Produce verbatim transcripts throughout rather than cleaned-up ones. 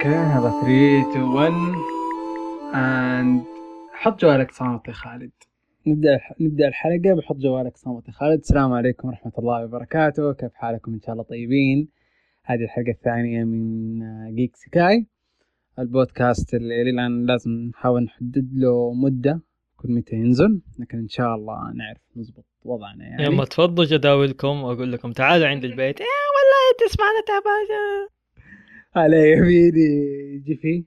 اوكي هذا ثلاثة اثنين واحد اند حط جوالك صامت يا خالد. نبدا نبدا الحلقه بحط جوالك صامت يا خالد. السلام عليكم ورحمه الله وبركاته، كيف حالكم؟ ان شاء الله طيبين. هذه الحلقه الثانيه من جيك سكاي، البودكاست اللي الان لازم نحاول نحدد له مده كل متى ينزل، لكن ان شاء الله نعرف نظبط وضعنا. يعني لما تفضوا جداولكم واقول لكم تعالوا عند البيت، ايه والله تسمعنا تعبانه على يميني جيفي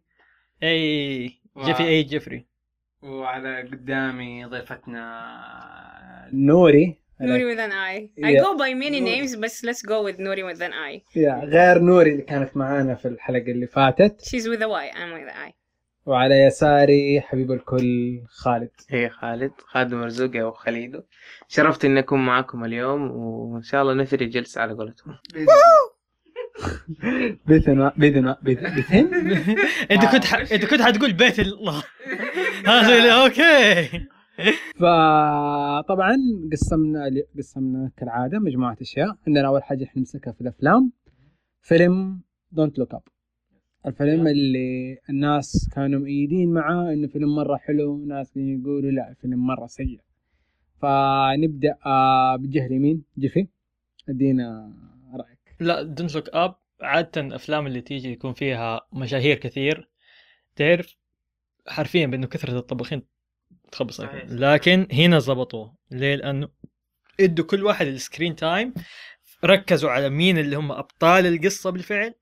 اي جيفي اي جيفري، وعلى قدامي ضيفتنا نوري نوري with an I. I go by many names but let's go with نوري with an I. yeah غير نوري اللي كانت معانا في الحلقة اللي فاتت. she's with a Y, I'm with an I. وعلى يساري حبيب الكل خالد. اي خالد خالد مرزوق او خليدو، شرفت ان اكون معاكم اليوم وان شاء الله نثري الجلسة على قولتهم. بيثن بيثن بيثن انت كنت ح... انت كنت حتقول بيت الله هذا. اوكي فطبعا قسمنا قسمنا كالعاده مجموعه اشياء. عندنا اول حاجه حنمسكها في الافلام، فيلم Don't Look Up، الفيلم اللي الناس كانوا مؤيدين معه انه فيلم مره حلو، ناس يقولوا لا فيلم مره سيء. فنبدا بالجهه اليمين. جيفي ادينا. لا Don't Look Up عادة الأفلام اللي تيجي يكون فيها مشاهير كثير، تعرف حرفيا بأنه كثرة الطباخين تخبص، لكن هنا ضبطوه. ليه؟ لأنه ادوا كل واحد السكرين تايم، ركزوا على مين اللي هم أبطال القصة بالفعل،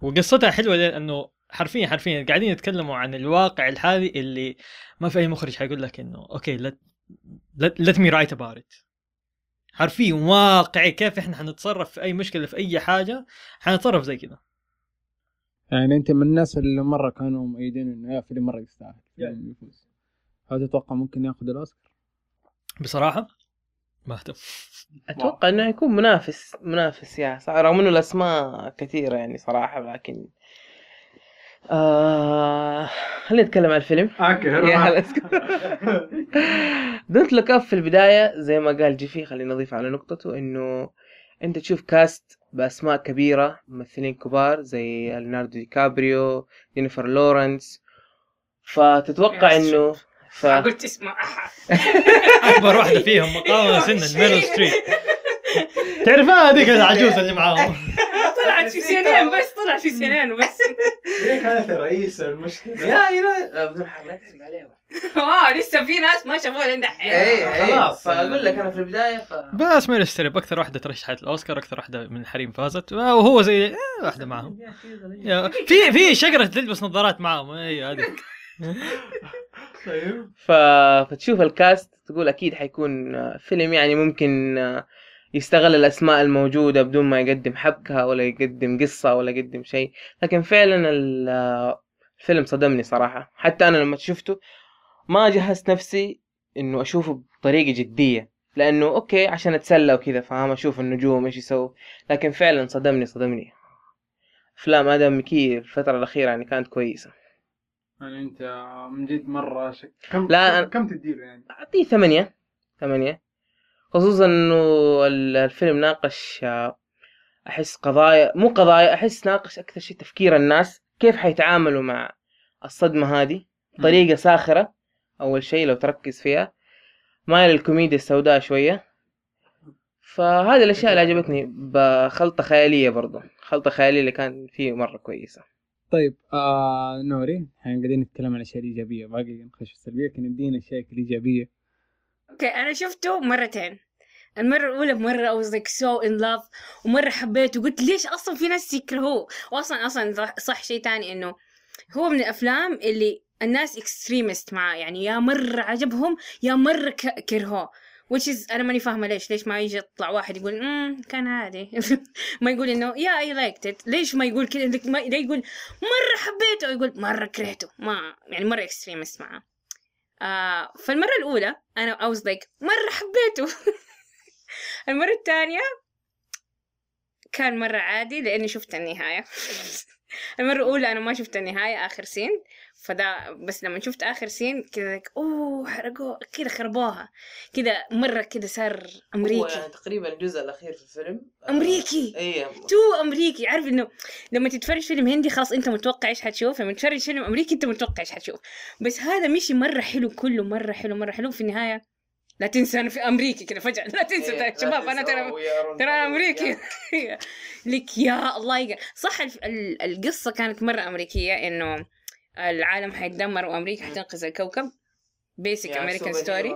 وقصتها حلوة لأنه حرفيا حرفيا قاعدين يتكلموا عن الواقع الحالي اللي ما في أي مخرج حيقول لك إنه أوكي let let let me write about it. حرفيا واقعي، كيف احنا حنتصرف في اي مشكله، في اي حاجه حنتصرف زي كده. يعني انت من الناس اللي مره كانوا مؤيدين انه يا فيلم مره يستاهل يعني يفوز. هذا اتوقع ممكن ياخذ الاوسكار بصراحه، ما اهتم. اتوقع انه يكون منافس منافس يا صراحه، رغم انه الاسماء كثيره يعني صراحه، لكن آه... خلينا نتكلم عن الفيلم. Don't Look Up في البداية زي ما قال جيفي، خلينا نضيف على نقطته إنه أنت تشوف كاست بأسماء كبيرة، ممثلين كبار زي ليوناردو دي كابريو، جينيفر لورنس، فتتوقع إنه ف... قلت اسمه أكبر واحدة فيهم مقاومة سنة ميرل ستريت، تعرفها هذيك العجوز اللي معاهم، طلعت في سنين بس طلعت في سنين وبس ليه كانت الرئيس المشكلة. يا يا بدون حرق تسمع عليها. اه لسه في ناس ما شافوها لين دحين. خلاص فاقول لك انا في البدايه ف... بس ميري ستريب اكثر واحده ترشحت الاوسكار، اكثر واحده من الحريم فازت، وهو زي واحده معهم في في شجره تلبس نظارات معهم. اي هذيك. طيب فتشوف الكاست تقول اكيد حيكون فيلم يعني ممكن يستغل الأسماء الموجودة بدون ما يقدم حبكة ولا يقدم قصة ولا يقدم شيء، لكن فعلا الفيلم صدمني صراحة. حتى أنا لما شفته ما جهزت نفسي إنه أشوفه بطريقة جدية، لأنه أوكي عشان أتسلى وكذا فهم أشوف النجوم إيش يسوي، لكن فعلا صدمني صدمني أفلام آدم مكي الفترة الأخيرة يعني كانت كويسة. يعني أنت من جد مرة شك كم لا كم تديله؟ يعني أعطيه ثمانية ثمانية، خصوصا انه الفيلم ناقش احس قضايا مو قضايا احس ناقش اكثر شيء تفكير الناس كيف حيتعاملوا مع الصدمه هذه بطريقه ساخره. اول شيء لو تركز فيها مايل الكوميديا السوداء شويه، فهذه الاشياء اللي عجبتني بخلطه خياليه، برضه خلطه خياليه اللي كان فيه مره كويسه. طيب آه نوري احنا قاعدين نتكلم عن اشياء ايجابيه، باقي نخش السلبيه، لكن ادينا اشياء ايجابيه. اوكي انا شفته مرتين، المره الاولى مره I was like so in love ومره حبيته، وقلت ليش اصلا في ناس يكرهوه. واصلا اصلا صح شيء تاني انه هو من الافلام اللي الناس extremist معاه، يعني يا مره عجبهم يا مره كرهوه، which is انا ماني فاهمه ليش ليش ما يجي يطلع واحد يقول امم كان عادي ما يقول انه يا yeah, I liked it. ليش ما يقول كذا؟ ما يقول مره حبيته، يقول مره كرهته، ما يعني مره extremist معاه. آه فالمرة الأولى أنا I was like مرة حبيته المرة الثانية كان مرة عادي لأني شفت النهاية المرة الأولى أنا ما شفت النهاية آخر سين، فده بس لما شفت اخر سين كذا اوه حرقوه كذا خربوها كذا مره كذا صار امريكي. هو تقريبا الجزء الاخير في الفيلم امريكي. ايه تو امريكي. عارف انه لما تتفرج فيلم هندي خلاص انت متوقع ايش حتشوف، لما تتفرج فيلم امريكي انت متوقع ايش حتشوف، بس هذا مشي مره حلو كله مره حلو مره حلو. في النهايه لا تنسى انا في امريكي كذا فجاه، لا تنسى يا شباب انا ترى ترى امريكي لك يا الله يقل. صح القصه كانت مره امريكيه انه العالم حيتدمر وامريكا حتنقذ الكوكب، بيسك امريكان ستوري،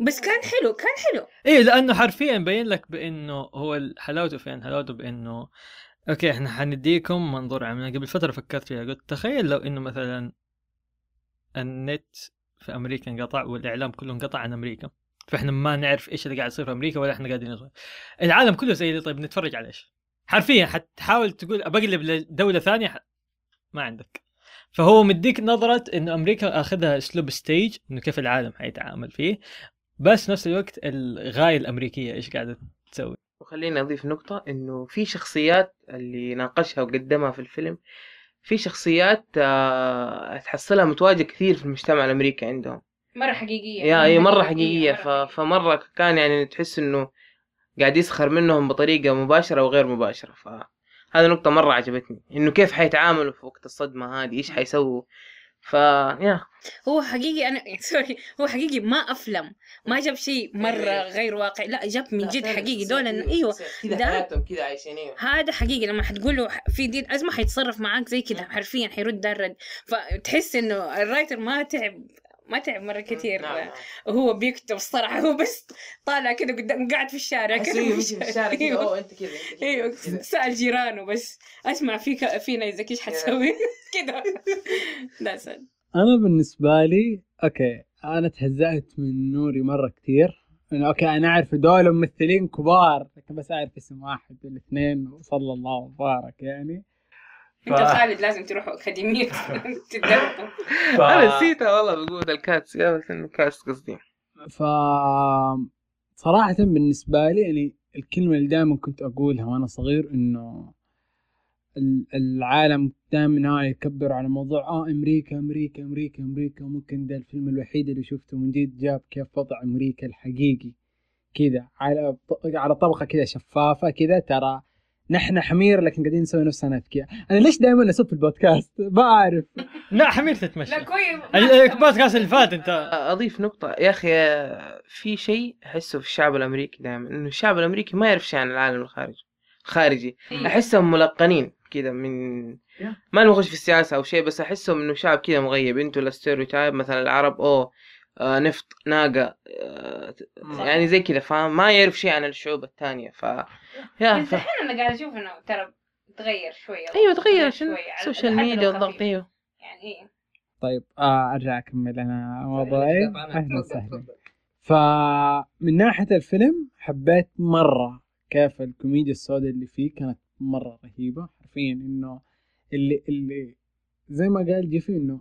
بس كان حلو كان حلو. ايه لانه حرفيا بين لك بانه هو حلاوته فين، حلاوته بانه اوكي احنا حنديكم منظور عام. قبل فتره فكرت فيها قلت تخيل لو انه مثلا النت في امريكا انقطع والاعلام كله انقطع عن امريكا، فاحنا ما نعرف ايش اللي قاعد يصير في امريكا ولا احنا قاعدين نصير. العالم كله زي اللي طيب نتفرج على ايش حرفيا؟ حتحاول تقول بقلب لدوله ثانيه ح... ما عندك. فهو مديك نظرة إنه أمريكا أخذها أسلوب ستيج إنه كيف العالم هيتعامل فيه، بس نفس الوقت الغاية الأمريكية إيش قاعدة تسوي. وخلينا نضيف نقطة إنه في شخصيات اللي ناقشها وقدمها في الفيلم، في شخصيات تحصلها متواجدة كثير في المجتمع الأمريكي عندهم، مرة حقيقية. يا أي مرة حقيقية. فمرة كان يعني تحس إنه قاعد يسخر منهم بطريقة مباشرة وغير مباشرة. ف هذا نقطة مرة عجبتني إنه كيف حيتعاملوا في وقت الصدمة هذه، إيش حيسووا. فا يا هو حقيقي أنا سوري هو حقيقي ما أفلم، ما جاب شيء مرة غير واقع، لا جاب من جد حقيقي. دول إنه أيوة كذا حياتهم كذا عايشينين، هذا حقيقي. لما حتقوله في دين أزمة حيتصرف معاك زي كذا حرفيا، حيرد دارد. فتحس إنه الرايتر ما تعب ما تعب مرة كتير. نعم. هو بيكتب الصراحة، هو بس طالع كده قدام قاعد في الشارع كده في الشارع كده أو أنت كده أيوه سأل جيرانه بس أسمع فيك فينا إذا كيش حتسوي كده. لا سأل. أنا بالنسبة لي أوكي أنا تهزأت من نوري مرة كتير. أنا أوكي أنا أعرف دول ممثلين كبار لكن بس أعرف اسم واحد الاثنين وصلى الله وبارك يعني. ف... انت خالد لازم تروح اكاديميه تتدرب. ف... انا نسيتها والله بقول الكاتس يا بس انه كاس قصدي. ف صراحه بالنسبه لي يعني الكلمه اللي دائما كنت اقولها وانا صغير انه العالم دائما يكبر على موضوع اه امريكا امريكا امريكا امريكا. ممكن ده الفيلم الوحيد اللي شفته من جد جاب كيف وضع امريكا الحقيقي كذا على على طبقه كذا شفافه كذا، ترى نحن حمير لكن قاعدين نسوي نفسنا اذكياء. انا ليش دائما اسوي في البودكاست بعرف لا حمير تتمشى لا كويس البودكاست اللي فات. انت اضيف نقطه يا اخي، في شيء احسه في الشعب الامريكي دائما انه الشعب الامريكي ما يعرف شيء عن العالم الخارجي خارجي. احسهم ملقنين كذا من ما نخش في السياسه او شيء، بس احسهم انه شعب كذا مغيب. انتوا الاستيريوتايب مثلا العرب او آه نفط ناقة آه يعني زي كذا، فاهم؟ ما يعرف شيء عن الشعوب الثانية. ف يا ف... الحين أنا قاعد أشوف إنه ترى تغير شوية. أيوة تغير شوية السوشيال ميديا والضغط. أيوة يعني. طيب آه أرجع أكمل أنا موضوعي. أهلا وسهلا. فمن ناحية الفيلم حبيت مرة كيف الكوميديا السوداء اللي فيه كانت مرة رهيبة حرفيا. إنه اللي اللي زي ما قال جيفي إنه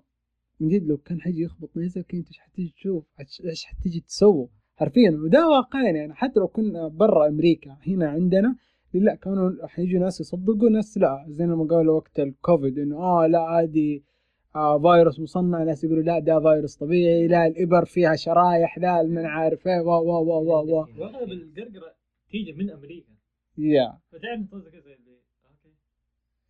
نجد لو كان حاجة يخبط نيزة كنت إيش حتيجي تشوف إيش حتيجي تسوي حرفياً. وده واقعاً يعني حتى لو كنا برا أمريكا هنا عندنا لا كانوا حيجوا ناس يصدقوا ناس لا، زي ما قالوا وقت الكوفيد إنه آه لا عادي آه فيروس مصنع، ناس يقولوا لا ده فيروس طبيعي، لا الإبر فيها شرايح، لا المن عارف إيه وا وا وا وا وا وأغلب القرقرة تيجي من أمريكا. يا فتعرف توزع كذا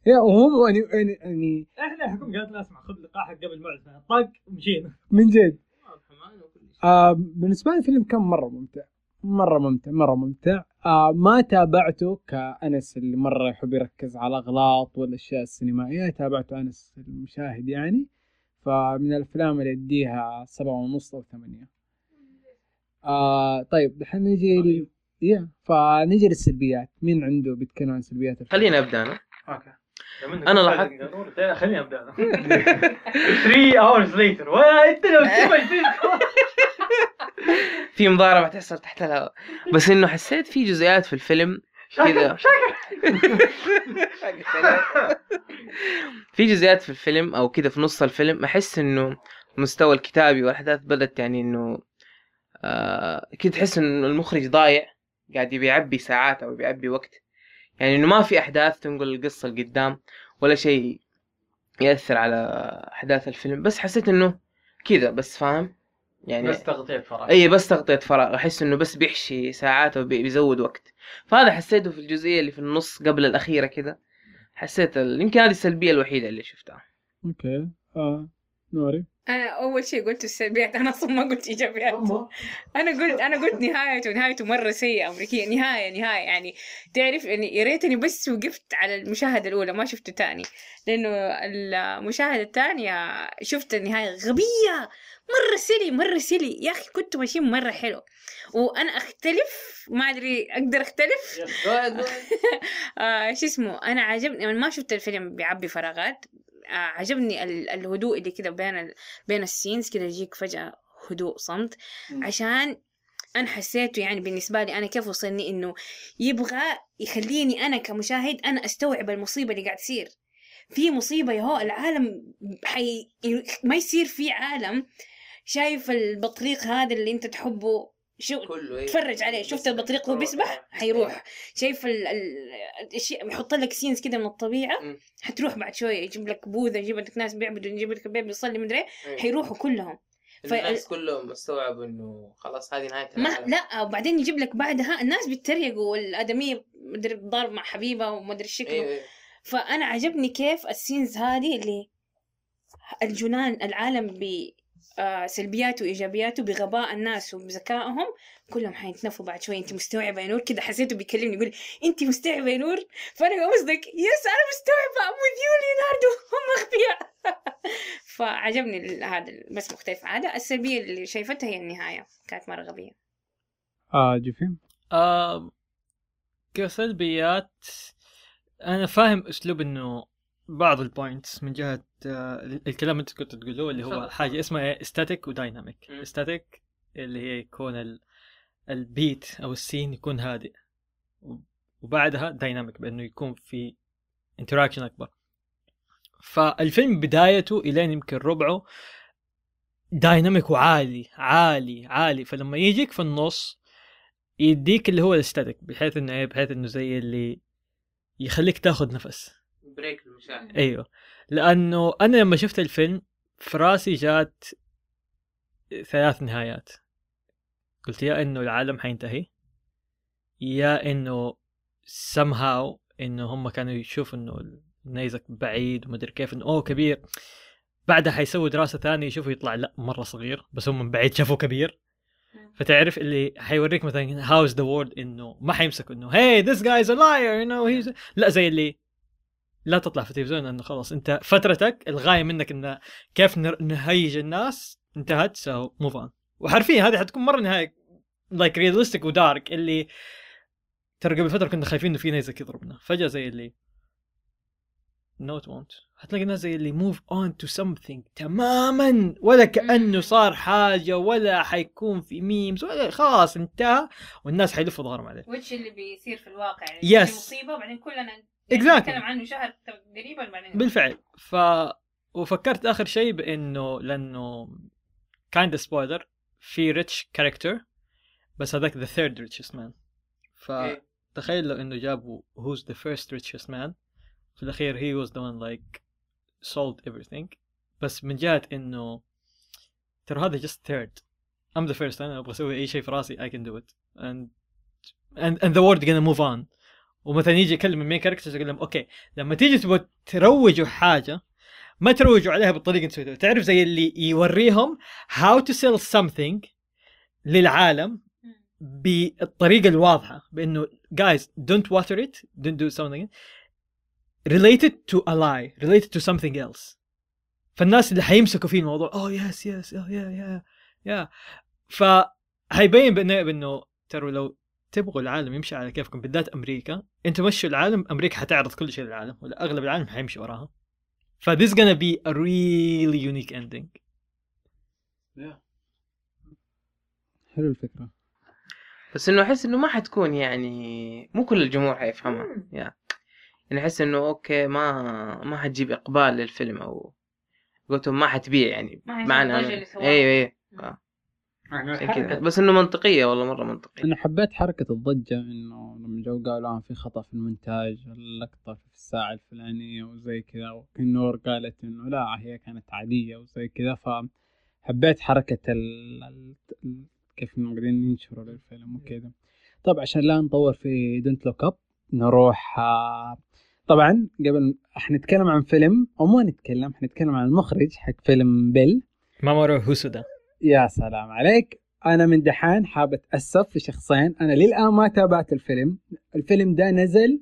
يا وهم يعني يعني يعني احنا حكم قالت لا اسمع خذ لقاحك قبل ما اعلن طق ومشينا من جد. آه بالنسبه لي الفيلم كان مره ممتع مره ممتع مره ممتع. آه ما تابعته كأنس اللي مره يحب يركز على اغلاط والاشياء السينمائيه، تابعته أنس المشاهد يعني. فمن الافلام اللي اديها سبعة ونص او ثمانية. آه طيب الحين نجي ل... يا فنجي للسلبيات. مين عنده بيتكلم عن سلبيات الفيلم؟ خلينا ابدا انا. اوكي انا لاحظت خليني ابدا انا three hours later وانت لو تسمع في مضاربه تحصل تحت الهواء. بس انه حسيت في جزئيات في الفيلم كذا في جزئيات في الفيلم او كذا في نص الفيلم احس انه مستوى الكتابي والاحداث بدت يعني انه آه كنت احس انه المخرج ضايع قاعد يبيعبي ساعات او بيعبي وقت، يعني انه ما في احداث تنقل القصه لقدام ولا شيء يأثر على أحداث الفيلم، بس حسيت إنه كذا بس، فاهم يعني، بس تغطية فراغ. أي بس تغطية فراغ، أحس إنه بس بيحشي ساعات وبيزود وقت، فهذا حسيته في الجزئية اللي في النص قبل الأخيرة كذا، حسيت ال... يمكن هذه السلبية الوحيدة اللي شفتها. أوكي آه نوري. أنا أول شيء قلت السلبيات، أنا أصلا ما قلت إيجابيات. أنا قلت أنا قلت نهايته نهايته مرة سيئة أمريكية، نهاية نهاية يعني تعرف إني يا ريتني بس وقفت على المشاهدة الأولى ما شفته تاني، لأنه المشاهدة الثانية شفت النهاية غبية مرة سلي مرة سلي يا أخي، كنت ماشيين مرة حلو. وأنا أختلف ما أدري أقدر أختلف شو اسمه، أنا عجبني من ما شفت الفيلم بيعبي فراغات، عجبني الهدوء اللي كده بين بين السينز كده، يجيك فجأة هدوء صمت، عشان أنا حسيته يعني بالنسبة لي أنا كيف وصلني إنه يبغى يخليني أنا كمشاهد أنا أستوعب المصيبة اللي قاعد تصير. في مصيبة يهو العالم حي... ما يصير في عالم شايف البطريق هذا اللي أنت تحبه شو كله تفرج إيه؟ عليه شفت البطريق هو بيسبح حيروح، شايف الشيء يحط لك سينز كده من الطبيعة م. حتروح بعد شوية، يجيب لك بوذا، يجيب لك ناس بيعبدوا، يجيب لك بيب يصلي مدري، حيروحوا كلهم الناس ف... كلهم مستوعبوا إنه خلاص هذه نهاية ما... لا، وبعدين يجيب لك بعدها الناس بيتريقوا والآدمية مدري بتضارب مع حبيبها ومدري شكله إيه. فأنا عجبني كيف السينز هذه اللي الجنان العالم بي آه سلبياته وإيجابياته بغباء الناس وبذكائهم كلهم حيتنفوا بعد شوي. أنت مستوعبة يا نور كده، حسيته بيكلمني يقول أنت مستوعبة يا نور، فأنا قصدك يس أنا مستوعبة أبو ديو ليوناردو هم أغبياء. فعجبني هذا بس مختلف، هذا السلبية اللي شايفتها هي النهاية كانت مرة غبية. آه جيفين آه كسلبيات أنا فاهم أسلوب إنه بعض البوينتس من جهة الكلام انت كنت تقوله اللي هو حاجة اسمها static ودايناميك. static اللي هي يكون البيت او السين يكون هادئ، وبعدها دايناميك بانه يكون في interaction اكبر. فالفيلم بدايته الين يمكن ربعه دايناميك وعالي عالي عالي، فلما يجيك في النص يديك اللي هو static بحيث انه بحيث انه زي اللي يخليك تاخذ نفس بريك المشاهد. ايوه لانه انا لما شفت الفيلم في راسي جات ثلاث نهايات، قلت يا انه العالم حينتهي، يا انه somehow انه هم كانوا يشوفوا انه نيزك بعيد وما ادري كيف انه اوه كبير، بعدها حيسوي دراسه ثانيه يشوفوا يطلع لا مره صغير بس هم من بعيد شافوه كبير. فتعرف اللي حيوريك مثلا how is the world انه ما حيمسك انه hey this guy is a liar you know he's لا زي اللي لا تطلع في التلفزيون لأنه خلاص أنت فترتك الغاية منك إنه كيف نهيج الناس انتهت so move on. وحرفيا هذه حتكون مرة نهاية like realistic ودارك، اللي ترى قبل فترة كنا خايفين إنه في نيزك يضربنا، فجأة زي اللي no it won't، هتلاقي الناس زي اللي move on to something تماما ولا كأنه صار حاجة ولا حيكون في ميمز ولا خلاص انتهى والناس حيلفوا ظهرهم عليه، وش اللي بيصير في الواقع يعني yes. في مصيبة وبعدين كلنا يعني نتكلم عنه شهر قريبا بعدين بالفعل. ف وفكرت اخر شيء بانه لانه كايند سبويلر في ريتش كاركتر بس هذاك ذا ثيرد ريتشست مان، فتخيل لو انه جابوا هوز ذا فيرست ريتشست مان في الاخير هي واز ذا وان لايك سولد ايفريثينج، بس من جهه انه ترى هذا جست ثيرد ام ذا فيرست، انا ابغى اسوي اي شيء في راسي اي كان دو ات اند اند ذا وورد جونا موف اون. ومثلا يجي يكلم المين كاركترز يقول لهم اوكي لما تيجي تبغوا تروجوا حاجه ما تروجوا عليها بالطريقه انتوا تعرف زي اللي يوريهم how to sell something للعالم بالطريقه الواضحه بانه guys don't water it don't do something related to a lie related to something else. فالناس اللي حيمسكوا في الموضوع اوه يس يس اوه يا يا يا فحيبين بانه ترى لو تبغوا العالم يمشي على كيفكم بالذات أمريكا، أنتوا مشوا العالم أمريكا حتعرض كل شيء للعالم ولا أغلب العالم حيمشي وراها. فthis gonna be a really unique ending. yeah. حلو الفكرة. بس إنه أحس إنه ما حتكون يعني مو كل الجمهور حيفهمها. يعني أنا أحس إنه أوكي ما ما حتجيب إقبال للفيلم أو قلتهم ما حتبيع يعني. معنا. أيوة أيوة. يعني بس انه منطقيه والله مره منطقيه. انا حبيت حركه الضجه انه لما جو قالوا في خطا في المونتاج اللقطه في الساعه الفلانيه وزي كذا، ونور قالت انه لا هي كانت عاديه وزي كذا. فحبيت حركه ال... كيف المقدرين ننشروا للفيلم وكذا. طب عشان لا نطور في Don't Look Up نروح طبعا قبل حنتكلم عن فيلم او ما نتكلم، حنتكلم عن المخرج حق فيلم بيل، مامورو هوسودا. يا سلام عليك. انا من دحان حاب اتاسف في شخصين، انا للان ما تابعت الفيلم. الفيلم ده نزل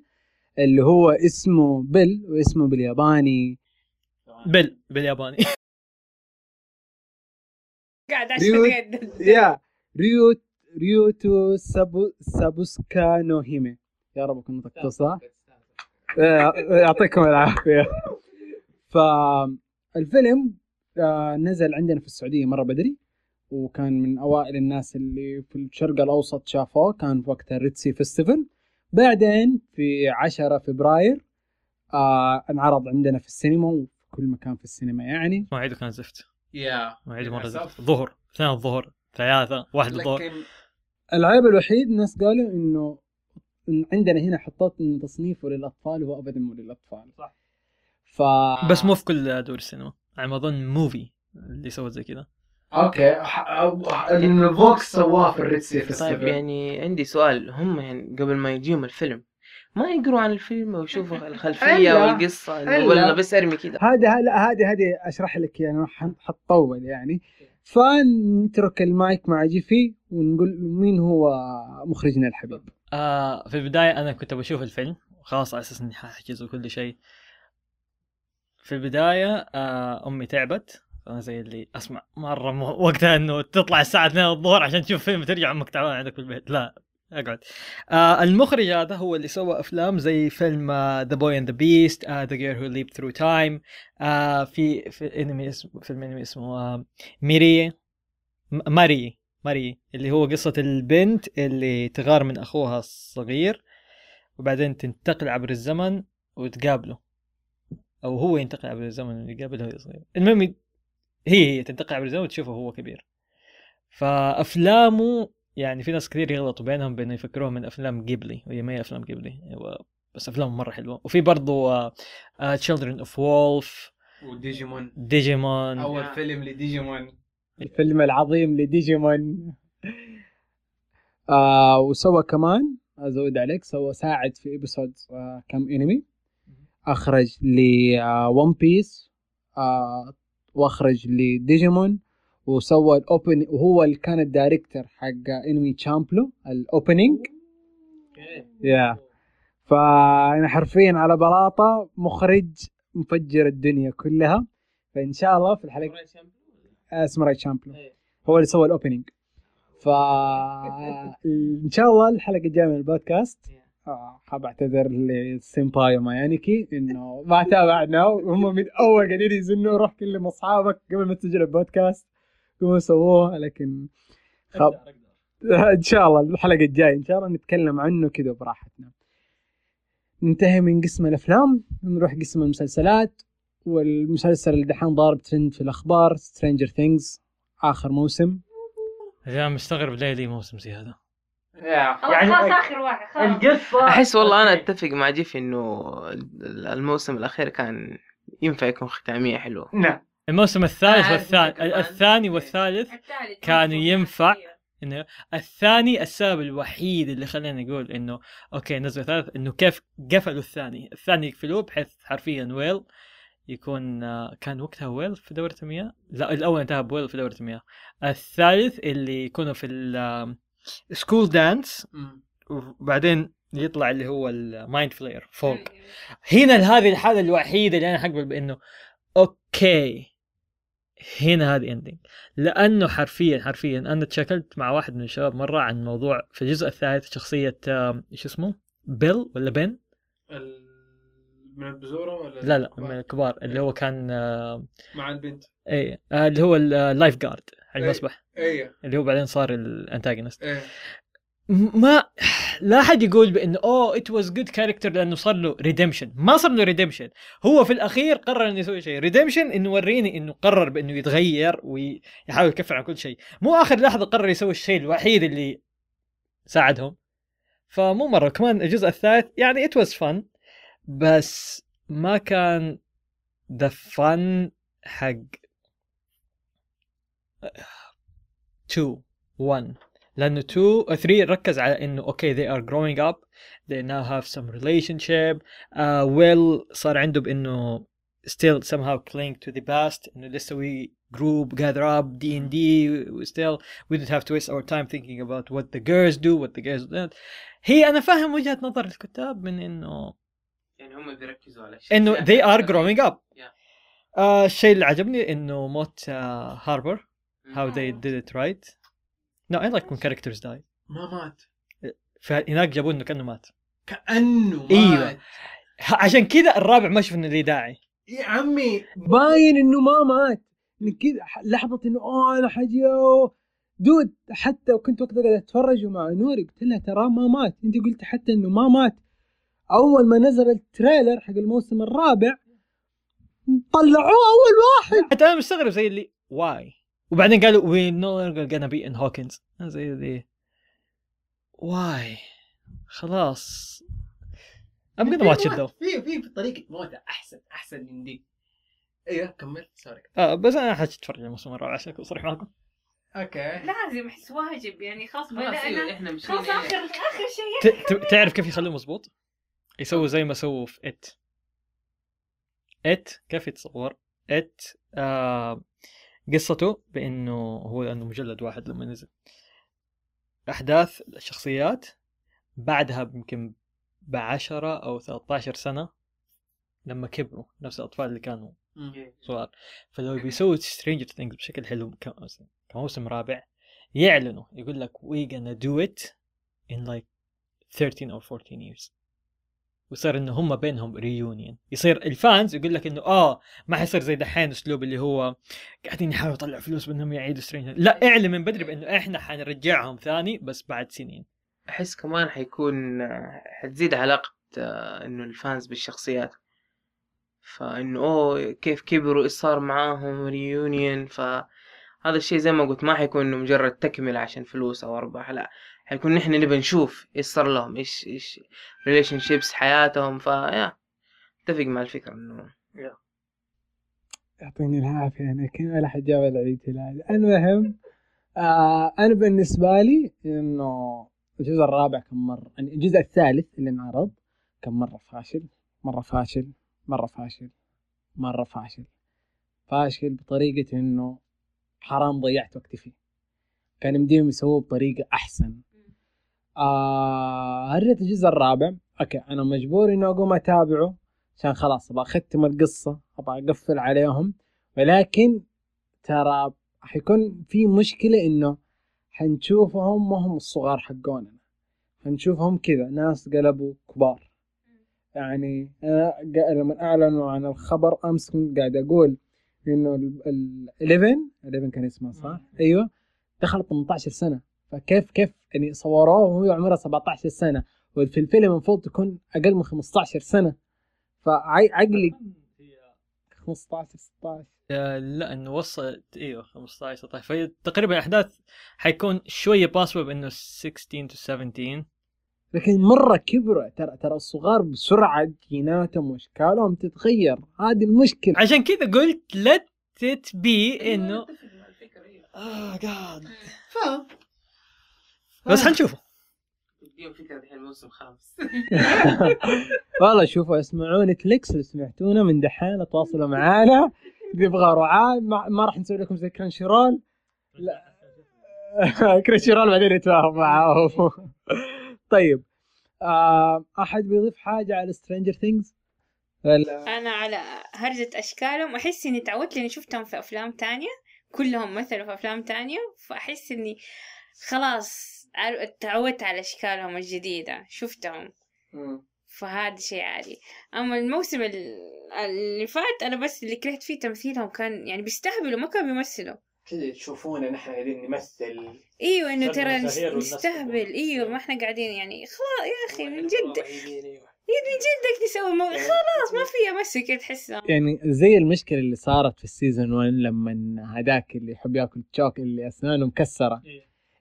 اللي هو اسمه بيل، واسمه بالياباني بيل بالياباني قاعد عشان يا ريو ريوتو سابو سابوسكا نوهيمي. يا رب كنت تقصها، يعطيكم العافيه. فالفيلم نزل عندنا في السعوديه مره بدري، وكان من اوائل الناس اللي في الشرق الاوسط شافوه، كان في وقت الريتسي فيستيفال. بعدين في عشرة فبراير انعرض عندنا في السينما وفي كل مكان في السينما. يعني موعده كان زفت، يا موعده مره زفت، الظهر ثاني الظهر ثلاثة واحد الظهر. العيب الوحيد الناس قالوا انه عندنا هنا حطيت إن تصنيفه للأطفال، وهو أبداً مو للأطفال. صح. ف... بس مو في كل دور السينما على ما أظن، موفي اللي سوت زي كده. أوكي. إنه فوكس سواه في الريتسي فيستيفال. طيب يعني عندي سؤال، هم يعني قبل ما يجيهم الفيلم ما يقروا عن الفيلم ويشوفوا الخلفية والقصة، ولا بس أرمي كده؟ هذا هلا هذه هذه أشرح لك يعني حطول يعني. فنترك المايك مع جيفي ونقول مين هو مخرجنا الحبيب. آه في البداية أنا كنت بشوف الفيلم وخلاص على أساس إني حاحجز وكل شيء. في البداية آه أمي تعبت، أنا زي اللي أسمع مرة م... وقتها إنه تطلع الساعة اثنين الظهر عشان تشوف فيلم ترجع أمك تعبان عندك في البيت. لا أقعد. آه المخرج هذا هو اللي سوى أفلام زي فيلم آه The Boy and the Beast، آه The Girl Who Leaped Through Time، آه في في أنمي اسمه فيلم أنمي اسمه آه ميري ماري ماري اللي هو قصة البنت اللي تغار من أخوها الصغير وبعدين تنتقل عبر الزمن وتقابله، أو هو ينتقل عبر الزمن ويقابله وهي صغير. المهم هي هي تنتقل عبر الزمن وتشوفه هو كبير. فأفلامه يعني في ناس كثير يغلطوا بينهم بأنه يفكروه من أفلام جيبلي، وهي ما هي أفلام جيبلي بس أفلام مرة حلوة. وفي برضو Children of Wolf وديجيمون. ديجيمون أول فيلم لديجيمون، الفيلم العظيم لديجيمون. آه وسوى كمان أزود عليك، سوى ساعد في إبسود آه كم إنمي، أخرج لون بيس آه وأخرج لديجيمون، وسوى الأوبن، وهو اللي كان الدايركتر حق إنمي تشامبلو الأوبنينج. يا فأنا حرفيا على بلاطة مخرج مفجر الدنيا كلها. فإن شاء الله في الحلقة ساموراي تشامبلو هو اللي سوى الأوبنينج. فإن شاء الله الحلقة الجاية من البودكاست حاب أعتذر للسينباي ومايانيكي إنه ما تابعنا، وهم من أول قاعدين يزنوا روح كل مصحابك قبل ما تسجل البودكاست قوموا سووه. لكن خب... إن شاء الله الحلقة الجاية إن شاء الله نتكلم عنه كده براحتنا. ننتهي من قسم الأفلام نروح قسم المسلسلات. والمسلسل اللي دحين ضارب ترند في الأخبار Stranger Things آخر موسم. أنا مستغرب ليه لي موسم زي هذا. يعني خلاص آخر واحد خلاص. القصة أحس والله أنا أتفق مع جيف إنه الموسم الأخير كان ينفع يكون ختامية حلوة. نعم. الموسم الثالث والثاني الثاني والثالث كانوا ينفع. إنه الثاني السبب الوحيد اللي خلينا نقول إنه أوكي نزل ثالث إنه كيف قفلوا الثاني الثاني يقفلوه بحيث حرفيا ويل يكون كان وقتها ويل في دورة المياه. لا الأول انتهى بويل في دورة المياه. الثالث اللي يكونوا في السكول دانس وبعدين يطلع اللي هو المايند فلاير فوق هنا. هذه الحالة الوحيدة اللي أنا حقبل بأنه أوكي هنا هذا اندينج. لأنه حرفيا حرفيا أنا تشكلت مع واحد من الشباب مرة عن موضوع في الجزء الثالث شخصية إيش اسمه بيل ولا بن ال... من البزورة ولا لا لا من الكبار اللي هو كان مع البنت اي اللي هو اللايف جارد على المسبح اي اللي هو بعدين صار الانتاجونست. ما لا احد يقول بانه اوه ات واز جود كاركتر لانه صار له ريديمشن، ما صار له ريديمشن، هو في الاخير قرر انه يسوي شيء، ريديمشن انه وريني انه قرر بانه يتغير ويحاول يكفر عن كل شيء، مو اخر لحظه قرر يسوي الشيء الوحيد اللي ساعدهم. فمو مره كمان الجزء الثالث يعني ات واز فن، بس ما كان ذا فن حق two one لأنه two three ركز على إنه okay they are growing up, they now have some relationship. Uh, well صار عنده بإنه still somehow cling to the past إنه لسه we group gather up D and D we still we don't have to waste our time thinking about what the girls do what the girls don't. هي أنا فاهم وجهة نظر الكتاب من إنه يعني هم بيركزوا على شيء إنه they are growing up. Uh, الشيء اللي عجبني إنه موت هاربر uh, how they did it right. No, I like when characters die. ما مات. فهناك جابوا إنه كأنه مات. كأنه مات. إيوه. عشان كذا الرابع ما شفنا لي داعي. يا عمي باين إنه ما مات من كذا لحظة إنه آه أنا حجيو دود. حتى وكنت وقتها قاعد أتفرج مع نوري قلت لها ترى ما مات. أنت قلت حتى إنه ما مات. أول ما نزل التريلر حق الموسم الرابع طلعوه أول واحد. حتى أنا مستغرب زي اللي واي. وبعدين قالوا we no longer gonna be in Hawkins زي ذي واي خلاص I'm gonna watch it though. في في طريقة موتة أحسن أحسن من دي. أيوه كمل سوري. آه بس أنا حاجة أتفرج الموسم الرابع عشان أكون صريح معكم. أوكي. لازم أحس واجب يعني خلاص بدأنا خلاص آخر آخر شيء. تعرف كيف يخلوه مظبوط؟ يسووا زي ما سووا في إت. إت كيف يتصور إت آه قصته بأنه هو أنه مجلد واحد لما نزل أحداث الشخصيات بعدها يمكن بعشرة أو ثلاثة عشر سنة لما كبروا نفس الأطفال اللي كانوا صغار. فلو بيسووا Stranger Things بشكل حلو كموسم رابع يعلنوا يقول لك we gonna do it in like thirteen or fourteen years وصار إنه هم بينهم ريونيون. يصير الفانز يقول لك إنه آه ما حيصير زي دحين أسلوب اللي هو قاعدين يحاولوا يطلعوا فلوس منهم يعيدوا سترينج. لا اعلم من بدري بإنه إحنا حنرجعهم ثاني بس بعد سنين. أحس كمان حيكون حتزيد علاقة إنه الفانز بالشخصيات فإنه أوه كيف كبروا إيش صار معاهم ريونيون. فهذا الشيء زي ما قلت ما حيكون إنه مجرد تكمل عشان فلوس أو أرباح لا. حيكون نحن نبي نشوف ايش صار لهم ايش ايش ريليشن شيبس حياتهم. فا اتفق مع الفكره انه يعطيني العافيه انا كان ولا حد جاب العيد هلال. المهم آه انا بالنسبه لي انه الجزء الرابع كم مره الجزء الثالث اللي انعرض كم مره فاشل مره فاشل مره فاشل مره فاشل فاشل بطريقه انه حرام ضيعت وقتي فيه. كان يمديهم يسووه بطريقه احسن. آه هرجت الجزء الرابع اوكي انا مجبور اني اقوم اتابعه عشان خلاص ابغى اختم القصه ابغى اقفل عليهم. ولكن ترى حيكون في مشكله انه حنشوفهم وهم الصغار حقوننا حنشوفهم كذا ناس قلبوا كبار. يعني انا لما اعلنوا عن الخبر امس كنت قاعد اقول انه ال eleven كان اسمه صح ايوه دخل ثمانية عشر سنه. فكيف كيف يعني صوروه وهو عمره سبعة عشر سنه وفي الفيلم المفروض تكون اقل من خمسة عشر سنه. فعقلي خمسة عشر ستة عشر لا انه وصل ايوه خمسة عشر ستة عشر تقريبا. الاحداث حيكون شويه باسبب انه sixteen to seventeen لكن مره كبروا. ترى ترى الصغار بسرعه جيناتهم واشكالهم تتغير هذه المشكله. عشان كذا قلت let it be انه اه جاد فا بس حنشوفه. بديهم فكرة دحين الموسم خامس. والله شوفوا اسمعوا نتفليكس اللي سمعتونا من دحين تواصلوا معانا بيبغى رعاة ما, ما راح نسوي لكم زي كرانشيرول. لا كرانشيرول بعدين يتفاهم معاهم. طيب آه أحد بيضيف حاجة على Stranger Things؟ ولا أنا على هرجة أشكالهم أحس إني تعودت لأني شفتهم في أفلام تانية كلهم مثلوا في أفلام تانية فأحس إني خلاص تعودت على أشكالهم الجديدة شفتهم فهذا شيء عادي. أما الموسم اللي فات أنا بس اللي كرهت فيه تمثيلهم كان يعني بيستهبلوا ما كانوا بيمثلوا تشوفونا نحن قاعدين نمثل. ايوه انه ترى نستهبل. ايوه ما احنا قاعدين يعني خلاص يا اخي من جد من جدك تسوي مو... خلاص ما في امسك تحسها يعني زي المشكله اللي صارت في السيزون واحد لما هداك اللي يحب ياكل تشوك اللي اسنانه مكسره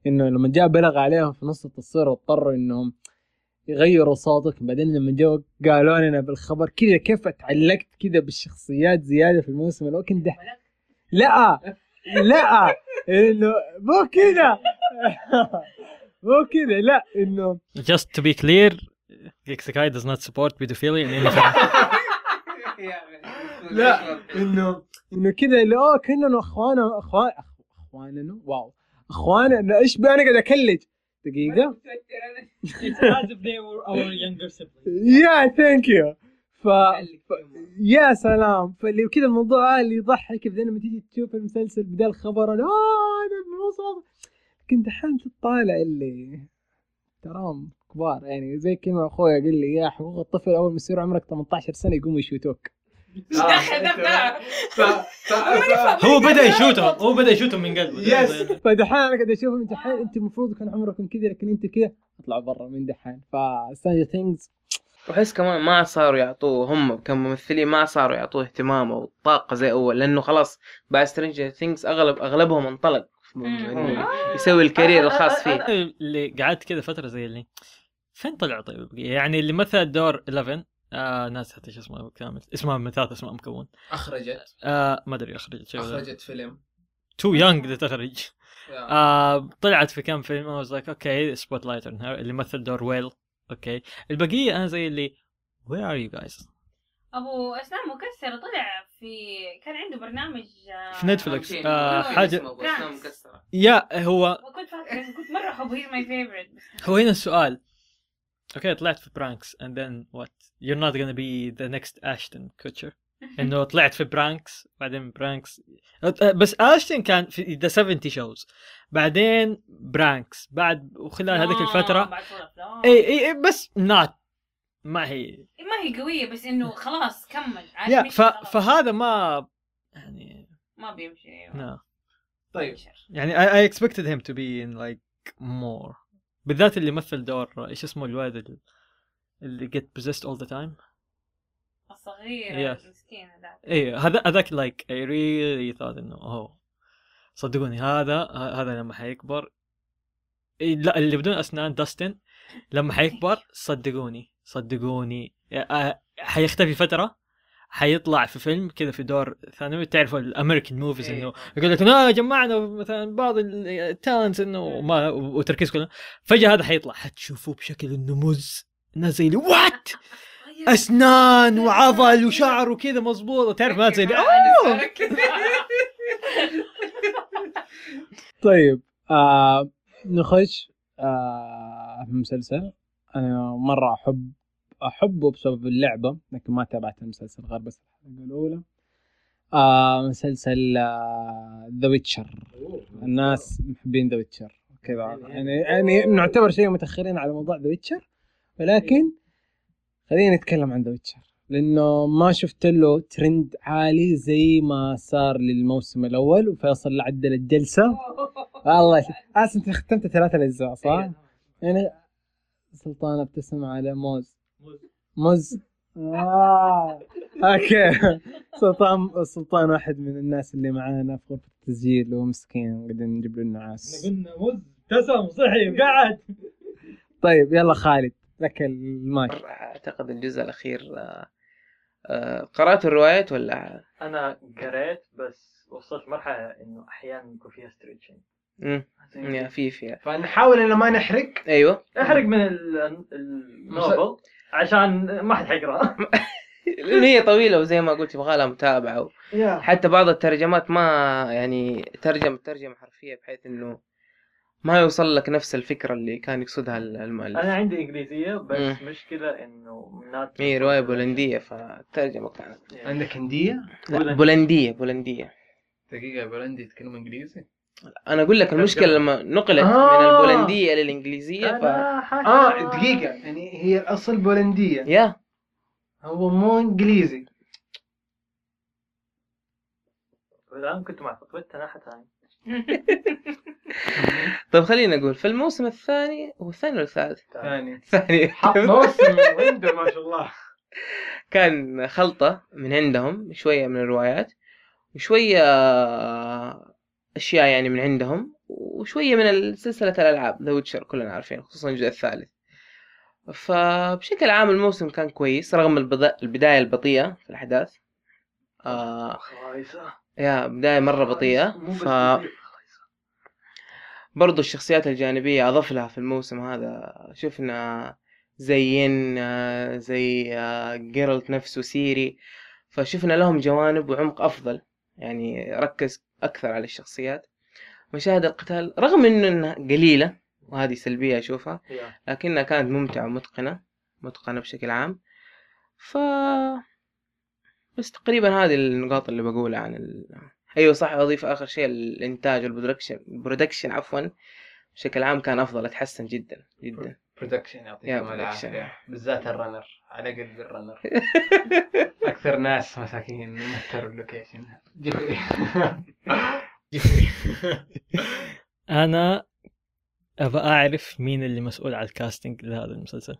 انه لما جاء بلغ عليهم في نص التصوير اضطروا انهم يغيروا صوتك. بعدين لما جو قالوا لنا بالخبر كذا كيف اتعلقت كذا بالشخصيات زياده في الموسم الاول ده لا لا انه مو كذا مو كذا لا انه just to be clear Geek Sekai does not support pedophilia in any way. لا إنه إنه كذا اللي آه كنا أخوانا أخوان أخواننا واو أخوانا إنه إيش بقى أنا قاعد أكلج دقيقة. يا thank you. فا يا سلام فاللي كذا الموضوع اللي يضحك بدل ما تيجي تشوف المسلسل بدل خبر أنا آه أنا مو صادق كنت حنت الطالع اللي ترام كبار يعني زي كلمة أخويا قال لي يا حقوق الطفل أول ما يصير عمرك ثمانية عشر سنة يقوم يشوتوك. هو بدأ يشوتهم هو بدأ يشوتهم من قلبه. يس فدحين أنا قاعد أشوفهم دحين أنت المفروض كان عمركم كذا لكن أنت كذا أطلع برا من دحين. فسترينجر ثينجز وحس كمان ما صاروا يعطوه هم كممثلين ما صاروا يعطوه اهتمام أو طاقة زي أول لأنه خلاص بعد سترينجر ثينجز أغلب أغلبهم انطلق يسوي الكارير الخاص فيه. اللي قعدت كذا فترة زي اللي فين طلع طيب يعني اللي مثل دور إحدى عشر آه ناس حتى شو اسمه كامل اسمها مثلات اسمها مكون أخرجت آه ما أدري أخرجت أخرجت فيلم تو يونغ ده تخرج آه طلعت في كم فيلم أو زيك أوكي سبوت لايت اللي مثل دور ويل أوكي البقية أنا زي اللي where are you guys أبو أسنان مكسر طلع في كان عنده برنامج في نتفلكس آه حاجة يا هو وكنت فاكر كنت مرة حب هي my favorite هو هنا السؤال Okay, طلعت في برانكس and then what? You're not gonna be the next Ashton Kutcher. إنه طلعت في برانكس بعدين برانكس بس أشتن كان في the seventy shows بعدين برانكس بعد وخلال هذيك الفترة إيه إيه بس not ما هي ما هي قوية بس إنه خلاص كمل. يا yeah, فهذا ما يعني ما بيمشي. نعم. No. طيب يعني I I expected him to be in like more. بالذات اللي مثل دور إيش اسمه الواد اللي get possessed all the time الصغير yes. المسكين هذاك إيه هذا هذاك like I really thought إنه أوه صدقوني هذا هذا لما حيكبر لا اللي بدون أسنان داستن لما حيكبر صدقوني صدقوني حيختفي فترة حيطلع في فيلم كذا في دور ثانوي تعرفوا الامريكان موفيز انه يقول لك لا جمعنا مثلا بعض التالنتس انه ما وتركيز كله فجاه هذا حيطلع حتشوفوه بشكل النموذج ناس زي وات اسنان وعضل وشعر وكذا مظبوط تعرف ما زي طيب آه نخش آه في مسلسل انا مره احب أحبه بسبب اللعبة لكن ما تابعت المسلسل غير بس الحلقة الأولى آه مسلسل The Witcher الناس محبين The Witcher كذا يعني يعني نعتبر شيء متأخرين على موضوع The Witcher ولكن خلينا نتكلم عن The Witcher لأنه ما شفت له ترند عالي زي ما صار للموسم الأول وفيصل عدل الجلسة والله أصلاً أنت ختمت ثلاثة الأجزاء صح؟ يعني سلطان ابتسم على موز مز آه أوكي سلطان سلطان واحد من الناس اللي معانا في غرفة التسجيل ومسكين قاعدين نجيب له النعاس قلنا مز تسم صحي وقعد طيب يلا خالد لك المايك. أعتقد الجزء الأخير قرأت الروايات ولا أنا قرأت بس وصلت مرحلة إنه أحيانا يكون فيها ستريتشين امم يا في في فنحاول إنه ما نحرق أيوة نحرق من النوبل عشان ما حد حيقرأ لأن هي طويلة وزي ما قلت يبغى لها متابعة و... حتى بعض الترجمات ما يعني ترجم ترجمة حرفية بحيث إنه ما يوصل لك نفس الفكرة اللي كان يقصدها المؤلف. أنا عندي إنجليزية بس مشكلة إنه هي رواية بولندية فالترجمة كانت يعني. عندك هندية؟ بولندية بولندية دقيقة بولندي تكلم إنجليزي؟ أنا أقول لك المشكلة لما نقلت آه من البولندية للإنجليزية ف... آه دقيقة يعني هي الأصل بولندية يا هو مو إنجليزي الآن كنت مع فقرة تناحة تاني طيب خلينا نقول في الموسم الثاني والثاني والثالث ثاني ثاني موسم ويندو ما شاء الله كان خلطة من عندهم شوية من الروايات وشوية أشياء يعني من عندهم وشوية من سلسلة الألعاب The Witcher كلنا عارفين خصوصا الجزء الثالث. فبشكل عام الموسم كان كويس رغم البداية البطيئة في الأحداث. آه خايسة يا بداية مرة بطيئة. ف برضو الشخصيات الجانبية أضاف لها في الموسم هذا شفنا زين زي جيرلت نفسه سيري فشفنا لهم جوانب وعمق أفضل يعني ركز أكثر على الشخصيات. مشاهد القتال رغم أنها قليلة وهذه سلبية أشوفها لكنها كانت ممتعة ومتقنة متقنة بشكل عام. ف بس تقريبا هذه النقاط اللي بقولها عن ال... أيوة صح أضيف آخر شيء الإنتاج والبرودكشن برودكشن عفوا بشكل عام كان أفضل أتحسن جدا جدا برودكشن يعطيكم العافية بالذات الرنر على قلب الرنر أكثر ناس مساكين مهتر اللوكيشن جيفي جيفي أنا أبى أعرف مين اللي مسؤول على الكاستنج لهذا المسلسل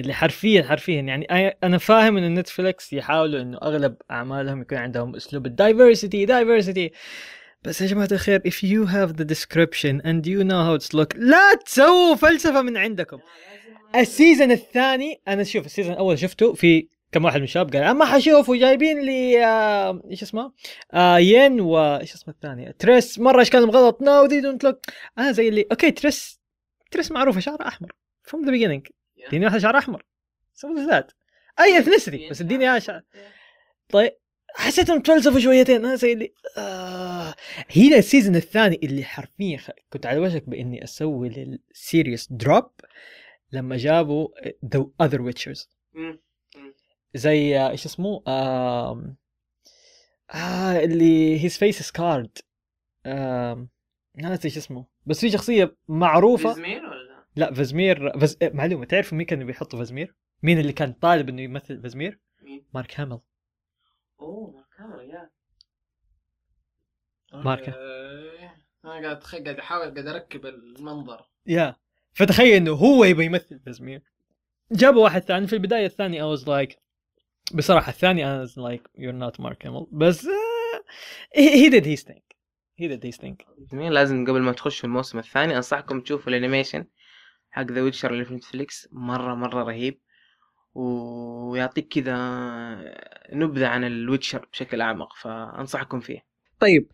اللي حرفيا حرفيا يعني انا فاهم ان نتفليكس يحاولوا انه اغلب اعمالهم يكون عندهم اسلوب الدايفرسيتي دايفرسيتي بس يا جماعه الخير if you have the description and you know how it's look لا تسووا فلسفه من عندكم. السيزون الثاني انا شوف السيزون الاول شفته في كم واحد من الشباب قال ما حشوف وجايبين لي آه ايش اسمه آه ين وايش اسمه الثاني تريس مره اشكالهم غلط نو دي دونت لوك انا زي اللي اوكي تريس تريس معروفه شعره احمر from the beginning ديني واحد شعر أحمر سووا ذات أي ثنسري بس الديني هذا شعر طيب حسيتهم تفلسفوا شويتين أنا سيدي آه. هنا السيزن الثاني اللي حرفيا كنت على وشك بإني أسوي للسيريس دروب لما جابوا The Other Witchers زي إيش اسمه آه. آه اللي his face is scarred آه. أنا إيش اسمه بس في شخصية معروفة لا فيزمير فز... معلومة تعرف مين كان بيحط فيزمير مين اللي كان طالب انه يمثل فيزمير مين مارك هامل اوه مارك هامل يا مارك انا قاعد قاعد احاول قاعد اركب المنظر يا فتخيل انه هو يبي يمثل فيزمير جابوا واحد ثاني في البداية الثاني I was like بصراحة الثاني I was like you're not Mark Hamill بس he did his thing he did his thing لازم قبل ما تخشوا الموسم الثاني انصحكم تشوفوا الانيميشن حق ذا ويتشر اللي في نتفليكس مرة مرة رهيب ويعطيك كذا نبذة عن الويتشر بشكل أعمق فأنصحكم فيه. طيب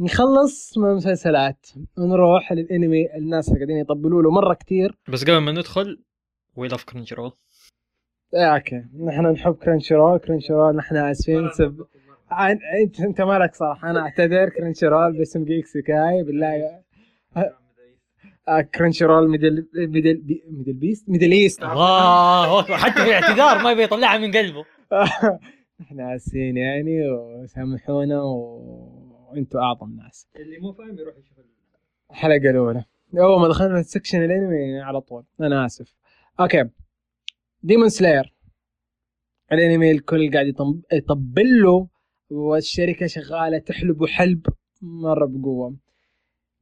نخلص من المسلسلات ونروح للأنمي الناس قاعدين يطبلوا له مرة كتير بس قبل ما ندخل we love Crunchyroll اوكي نحن نحب Crunchyroll Crunchyroll نحن آسفين سب... انت انت مالك صراحة انا اعتذر Crunchyroll باسم جيك سكاي بالله كرنشرول ميدل ميدل بي ميدل بيست ميدل ايست الله حتى في اعتذار ما بيطلعها من قلبه احنا عاسين يعني وسامحونا وانتوا اعظم ناس اللي مو فاهم يروح يشوف الحلقه الاولى اول ما دخلنا السكشن الانمي على طول انا اسف. اوكي ديمون سلاير الانمي الكل قاعد يطبل له والشركه شغاله تحلب حلب مره بقوه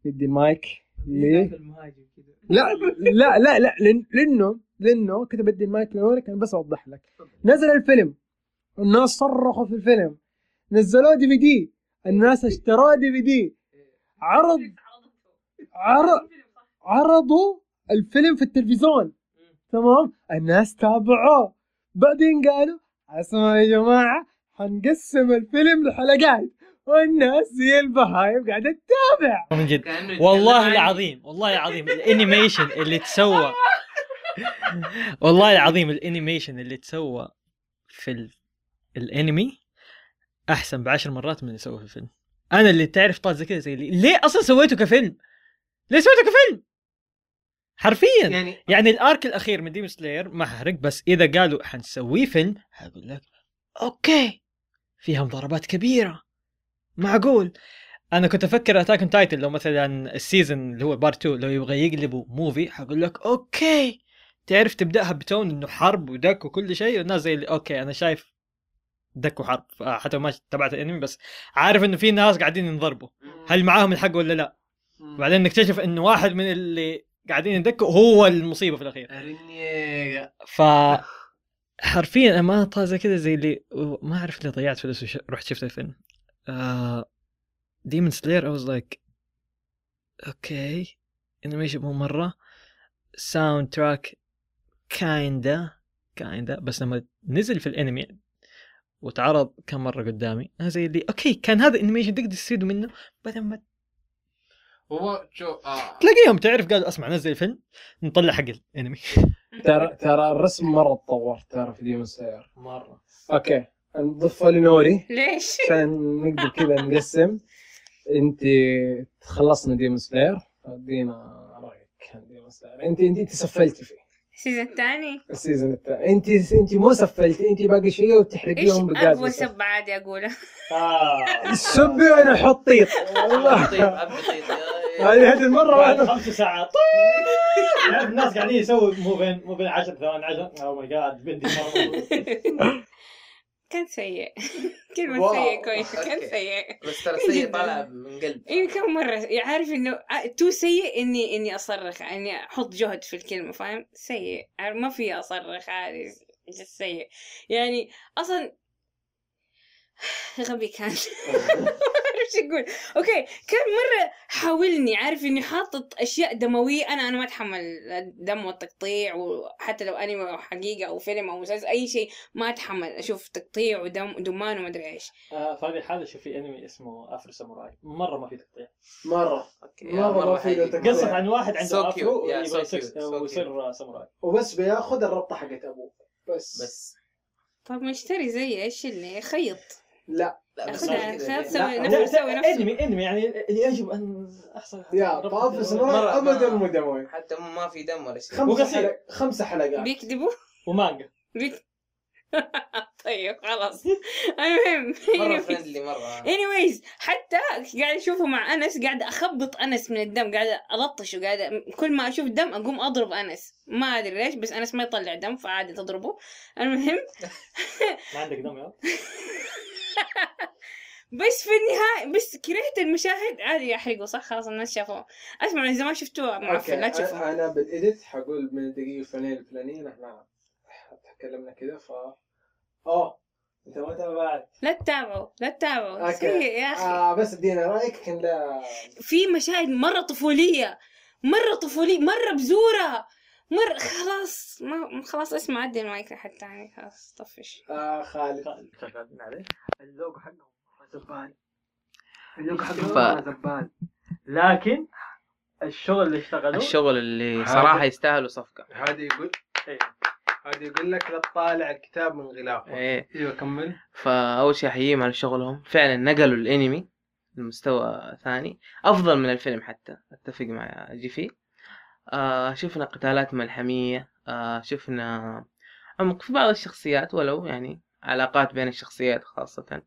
ندي المايك ليه؟ لا لا لا لا لأنه لأنه كنت بدي المايك لنورك أنا بس أوضح لك نزل الفيلم الناس صرخوا في الفيلم نزلوا دي في دي الناس اشتروا دي في دي عرض عرض عرضوا الفيلم في التلفزيون تمام الناس تابعوه بعدين قالوا اسمعوا يا جماعة هنقسم الفيلم لحلقات والناس زي البهايم قاعدة تتابع من جد والله العظيم والله العظيم الانيميشن اللي تسوى والله العظيم الانيميشن اللي تسوى في ال... الانمي احسن بعشر مرات من اللي سووه في الفيلم. انا اللي تعرف طال زي كذا زي اللي ليه اصلا سويته كفيلم ليه سويته كفيلم حرفيا يعني, يعني الارك الاخير من ديمون سلاير ما حرق بس اذا قالوا حنسويه فيلم هقول لك اوكي فيها مضاربات كبيرة معقول. انا كنت افكر اتاك اون تايتن لو مثلا السيزون اللي هو بارت اثنين لو يبغى يقلبوا موفي حقول لك اوكي تعرف تبداها بتون انه حرب ودك وكل شيء والناس زي اللي اوكي انا شايف دك وحرب، حتى ما تبعت الانمي بس عارف انه في ناس قاعدين ينضربوا، هل معاهم الحق ولا لا؟ وبعدين نكتشف انه واحد من اللي قاعدين يدكوا هو المصيبه في الاخير. ف حرفيا ما طازه كذا زي اللي ما اعرف اللي ضيعت فلوس ورحت شفت الفيلم ديمون سلاير. اي واز لايك اوكي، انيميشن مو مره، ساوند تراك كايندا كايندا، بس لما نزل في الانمي وتعرض كم مره قدامي انا زي اللي اوكي كان هذا انيميشن تقدر تستفيد منه. بعدين ما هو شو آه. تلاقيهم تعرف قالوا اسمع نزل الفيلم نطلع حق الانمي. ترى ترى الرسم مره تطور ترى في ديمون سلاير مره. اوكي نضيفه لنوري ليش عشان نقدر كذا نقسم. انت خلصنا ديمون سلاير، ادينا رايك عن ديمون سلاير. انت انت تسفلتي فيه السيزون الثاني السيزون الثاني انت انت مو سفلتي، انت باقي شويه وتحرقيهم بالقاعده. ايش ابغى سب عادي اقوله اه السبي وانا احط طيط والله طيب ابي طيط هذه هذه المره واحده خمس ساعات طيب الناس قاعدين يسووا مو بين مو بين عشر ثواني عشر. او ماي جاد بنتي مره كان سيء، كلمة سيء كويس كان سيء بس ترى سيء طالع من قلبي. اي كم مرة عارف انه تو سيء اني اني اصرخ، اني احط جهد في الكلمة فاهم. سيء ما في اصرخ عادي سيء يعني اصلا غبي كان ايش يقول. اوكي كان مره حاولني عارف اني حاطط اشياء دمويه، انا انا ما اتحمل الدم والتقطيع، وحتى لو انمي او حقيقه او فيلم او مسلسل اي شيء ما اتحمل اشوف تقطيع ودم ودمان وما ادري ايش. آه فهذه الحاله شوفي انمي اسمه افرو ساموراي مره ما في تقطيع مره اوكي مره, مرة, مرة في تقطيع. قصه عن واحد عنده افرو ويصير ساموراي وبس بياخذ الربطه حقت ابوه بس بس. طب ما اشتري زي ايش اللي خيط لا لا خلنا نسوي نسوي نفس انمي انمي يعني يجب ان احصل يا طافس مره ابدا مو دموي حتى ما في دم ولا شيء. وقصير خمسة حلقات بيكذبوا ومانجا بيك طيب خلاص المهم مره فرندلي مره انيويز. حتى قاعد اشوفه مع انس قاعد اخبط انس من الدم، قاعد الطشه، قاعد كل ما اشوف دم اقوم اضرب انس ما ادري ليش، بس انس ما يطلع دم فعادي تضربه. المهم ما عندك دم يا بس في النهاية بس كرهت المشاهد عادي احرقه صح خلاص الناس شافوه. اسمع اذا ما شفتوه معفن لا تشوفوه. انا بالإديت حقول من الدقيقة الفلانية الفلانية احنا تكلمنا كده ف اه انت ما تابعت لا تتابعوا لا تتابعوا سيء يا اخي. آه بس ادينا رايك كان لا في مشاهد مرة طفولية مرة طفولية مرة بزورة مر خلاص ما خلاص اسمع عدي المايك حتى يعني خلاص طفش. آه خالد شغالين عليه اللوجو حقه زبال اللوجو حقه زبال لكن الشغل اللي اشتغلوه الشغل اللي صراحة يستاهلوا صفقة. هذا يقول ايه هذا يقول لك لا تطالع الكتاب من غلافه. ايه ايوه كمل. فأول شيء أحييهم على شغلهم، فعلا نقلوا الانمي لمستوى ثاني أفضل من الفيلم حتى. أتفق مع جيفي. آه شفنا قتالات ملحمية، آه شفنا عمق في بعض الشخصيات ولو يعني علاقات بين الشخصيات خاصة.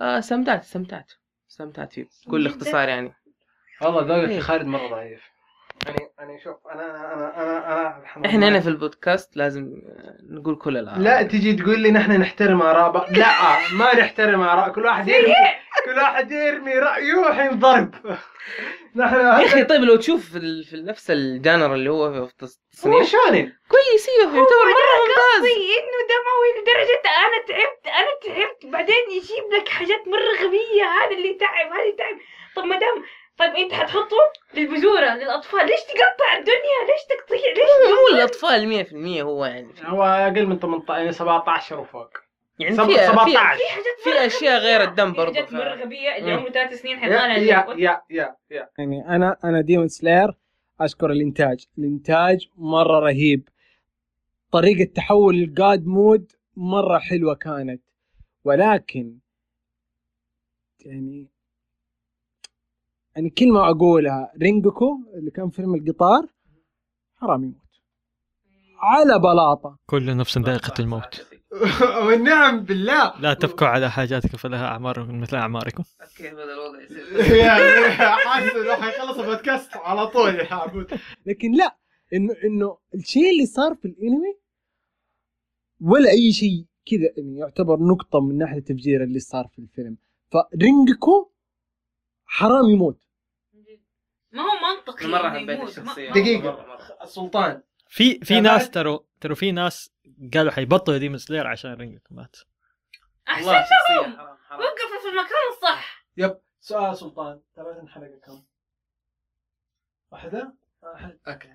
آه استمتعت استمتعت استمتعت فيه بكل اختصار يعني. والله ذوقك في خالد مرة ضعيف يعني. أنا شوف أنا أنا أنا أنا, أنا إحنا هنا في البودكاست لازم نقول كل الآراء. لا تجي تقول لي نحن نحترم آراء لا ما نحترم آراء كل واحد يرمي كل واحد يرمي رأيه حين ضرب. نحن يا أخي طيب لو تشوف في نفس الجانر اللي هو في التصنيف شانين كويس يعتبر مرة ممتاز. إنه دموي لدرجة أنا تعبت أنا تعبت بعدين يجيب لك حاجات مرة غبية. هذا اللي تعب هذا تعب. طب ما دام طيب انت حتحطه للبزوره للاطفال ليش تقطع الدنيا ليش تقطيع ليش هو الاطفال مية بالمية هو يعني هو اقل من ثمانية عشر سبعة عشر وفوق يعني سب... في سبعة عشر في اشياء غير الدم برضه حاجات مره غبيه اللي عمره ثلاث سنين حيطالع يا يا يا يعني انا انا ديمون سلاير اشكر الانتاج. الانتاج مره رهيب، طريقه تحول الجاد مود مره حلوه كانت، ولكن يعني يعني كلمة أقولها رينجوكو اللي كان فيلم القطار حرام يموت على بلاطة. كل نفس ذائقة الموت والنعم بالله. لا تبكوا على حاجاتكم فلها أعمار مثل أعماركم. أوكي هذا الوضع يعني حاسس إنه حيخلص البودكاست على طول يا حابوت. لكن لا إنه إنه الشيء اللي صار في الأنمي ولا أي شيء كذا يعني يعتبر نقطة من ناحية التفجير اللي صار في الفيلم. فرينجكو حرام يموت. ما هو منطقي. مرة حبيت الشخصية. دقيقة السلطان. في في ناس ترو ترو في ناس قالوا حيبطلوا ديمون سلاير عشان رينجكو مات. أحسن لهم. وقفوا في المكان الصح. يب. سؤال سلطان تابعت الحلقة كم؟ واحدة؟ أوكي.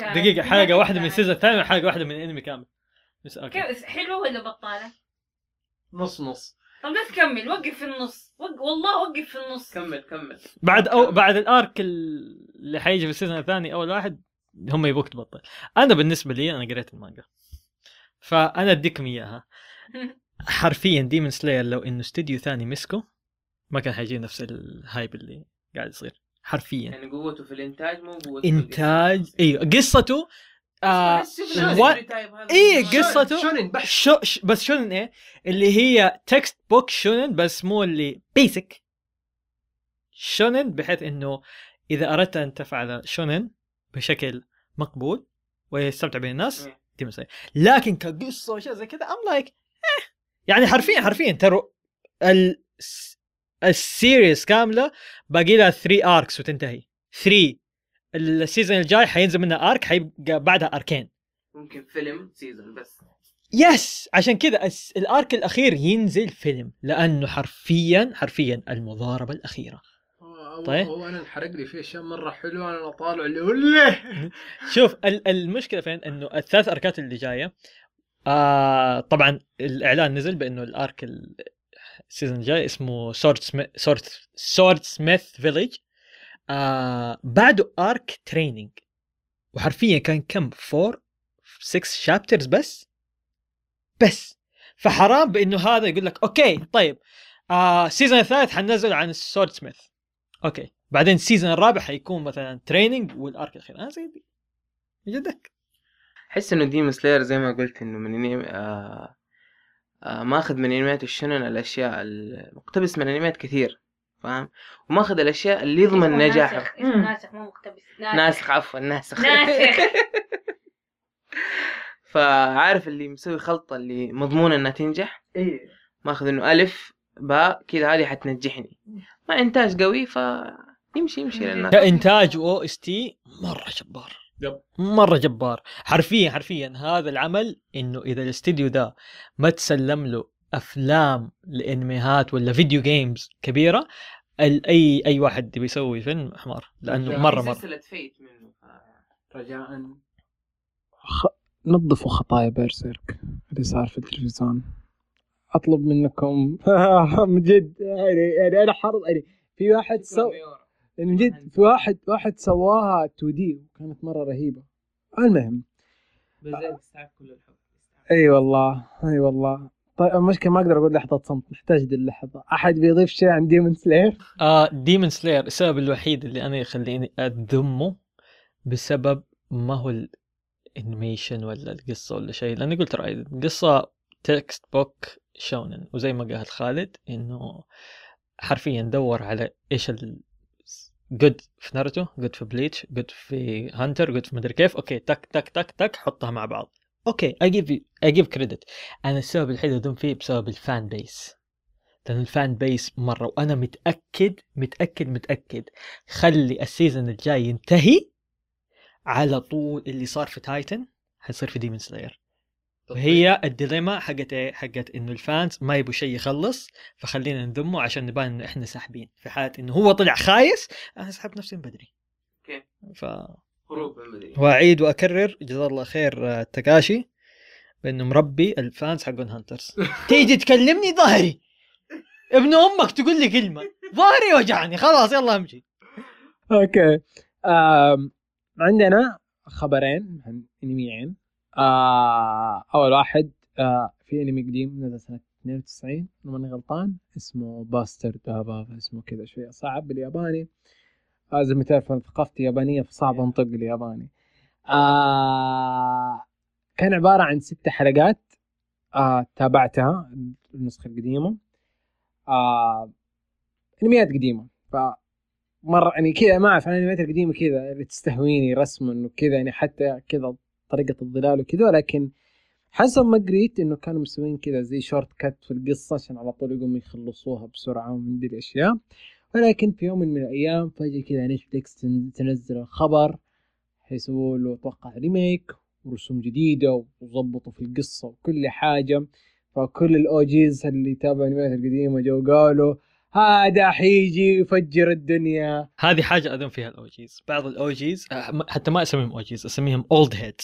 دقيقة حلقة واحدة من السيزون الثاني حلقة واحدة من الأنمي كامل. كيف حلوة ولا بطالة؟ نص نص. طب لا تكمل، وقف في النص. وق... والله وقف في النص. كمل كمل. بعد أو... كمل. بعد الآرك اللي حيجي في السيزون الثاني أول واحد هم يبوك تبطل. أنا بالنسبة لي أنا قريت المانجا. فأنا أديكم إياها. حرفيا ديمون سلاير لو إنه استوديو ثاني مسكه ما كان حيجي نفس الهايب اللي قاعد يصير حرفيا. يعني قوته في الإنتاج مو قوته. إنتاج أيوه قصته. آه ايه قصته شونن بس شو بس شونن ايه اللي هي تكست بوك شونن بس مو اللي بيسك شونن بحيث انه اذا اردت ان تفعل شونن بشكل مقبول ويستمتع به الناس دي مساله. لكن كقصه وشيء زي كذا ام لايك إيه. يعني حرفيا حرفيا ترى ال السيريز كامله باقي لها ثلاثة اركس وتنتهي. ثلاثة السيزون الجاي حينزل منها ارك حيبقى بعدها اركين ممكن فيلم سيزون بس يس. عشان كذا الارك الاخير ينزل فيلم لانه حرفيا حرفيا المضاربه الاخيره. طيب هو انا انحرق لي في اشياء مره حلوه انا طالع اللي وله. شوف المشكله فين انه الثلاث اركات اللي جايه آه طبعا الاعلان نزل بانه الارك السيزون الجاي اسمه سورد سميث فيليج. آه بعده ارك تريننج وحرفيا كان كم فور ستة شابترز بس بس فحرام بانه هذا يقول لك اوكي طيب آه سيزون الثالث حننزل عن السورد سميث اوكي بعدين السيزون الرابع حيكون مثلا تريننج والارك الاخير. انا آه زي دي جدك احس انه ديمون سلاير زي ما قلت انه من آه آه ماخذ من انميات الشونن الاشياء المقتبس من انميات كثير فاهم وماخذ الاشياء اللي يضمن نجاحه. ناسخ مو مقتبس ناسخ عفوا ناسخ ناسخ. فعارف اللي مسوي خلطه اللي مضمونه انها تنجح ايه ماخذ انه الف باء كذا هذه حتنجحني ما انتاج قوي فيمشي يمشي للناس. انتاج او اس تي مره جبار مره جبار حرفيا حرفيا هذا العمل انه اذا الاستديو ده ما تسلم له افلام لانميات ولا فيديو جيمز كبيره اي اي واحد بيسوي فيلم حمار لانه مره مره سلسله فيت منه. رجاء خ... نظفوا خطايا بيرسيرك اللي صار في التلفزيون. اطلب منكم من جد يعني انا حرض يعني في واحد سو من جد في واحد واحد سواها تو دي وكانت مره رهيبه. المهم بزيد الساعه كل الحب. اي والله اي والله. طيب المشكلة ما أقدر أقول لحظة صمت نحتاج دي اللحظة. أحد بيضيف شيء عن ديمون سلاير؟ آه ديمون سلاير السبب الوحيد اللي أنا يخليني أذمه بسبب ما هو الانيميشن ولا القصة ولا شيء لأني قلت رأيي القصة تكست بوك شونن وزي ما قال خالد إنه حرفيا ندور على إيش ال good في ناروتو good في بليتش good في هانتر good في مدري كيف أوكي تك تك تك تك حطها مع بعض اوكي اجيب اجيب كريدت. انا السبب الحين اذم فيه بسبب الفان بيس لان الفان بيس مره وانا متاكد متاكد متاكد خلي السيزون الجاي ينتهي على طول اللي صار في تايتن حيصير في ديمون سلاير. وهي الديليما حقت حقت انه الفانز ما يبوا شيء يخلص فخلينا نذمه عشان نبان انه احنا ساحبين في حاله انه هو طلع خايس انا سحبت نفسي من بدري اوكي ف وأعيد وأكرر جزاه الله خير تاكاشي بأنه مربي الفانز حقون هانترز. تيجي تكلمني ظهري ابن أمك تقول لي كلمة ظهري وجعني خلاص يلا أمشي. أوكي عندنا خبرين أنميين. أول واحد في أنمي قديم نزل سنة اثنين وتسعين وماني غلطان اسمه باستر دابا اسمه كذا شوية صعب بالياباني لازم متعرف ثقافتي يابانية فصعب انطق الياباني. آه كان عبارة عن ست حلقات آه تابعتها النسخة القديمة آه انميات قديمة فمرة يعني كذا ما أعرف عن الانميات القديمة كذا اللي تستهويني رسما وكذا يعني حتى كذا طريقة الظلال وكذا لكن حسب ما قريت انه كانوا مسوين كذا زي شورت كات في القصه عشان على طول يقوموا يخلصوها بسرعه ومن دي الاشياء. ولكن في يوم من الايام فجاه كذا نتفليكس تنزل الخبر حيسووا له اتوقع ريميك ورسوم جديده وظبطوا في القصه وكل حاجه. فكل الاوجيز اللي تابعوا الانميات القديمه جو قالوا هذا حيجي يفجر الدنيا. هذه حاجه اذن فيها الاوجيز، بعض الاوجيز حتى ما اسميهم اوجيز اسميهم اولد هيد.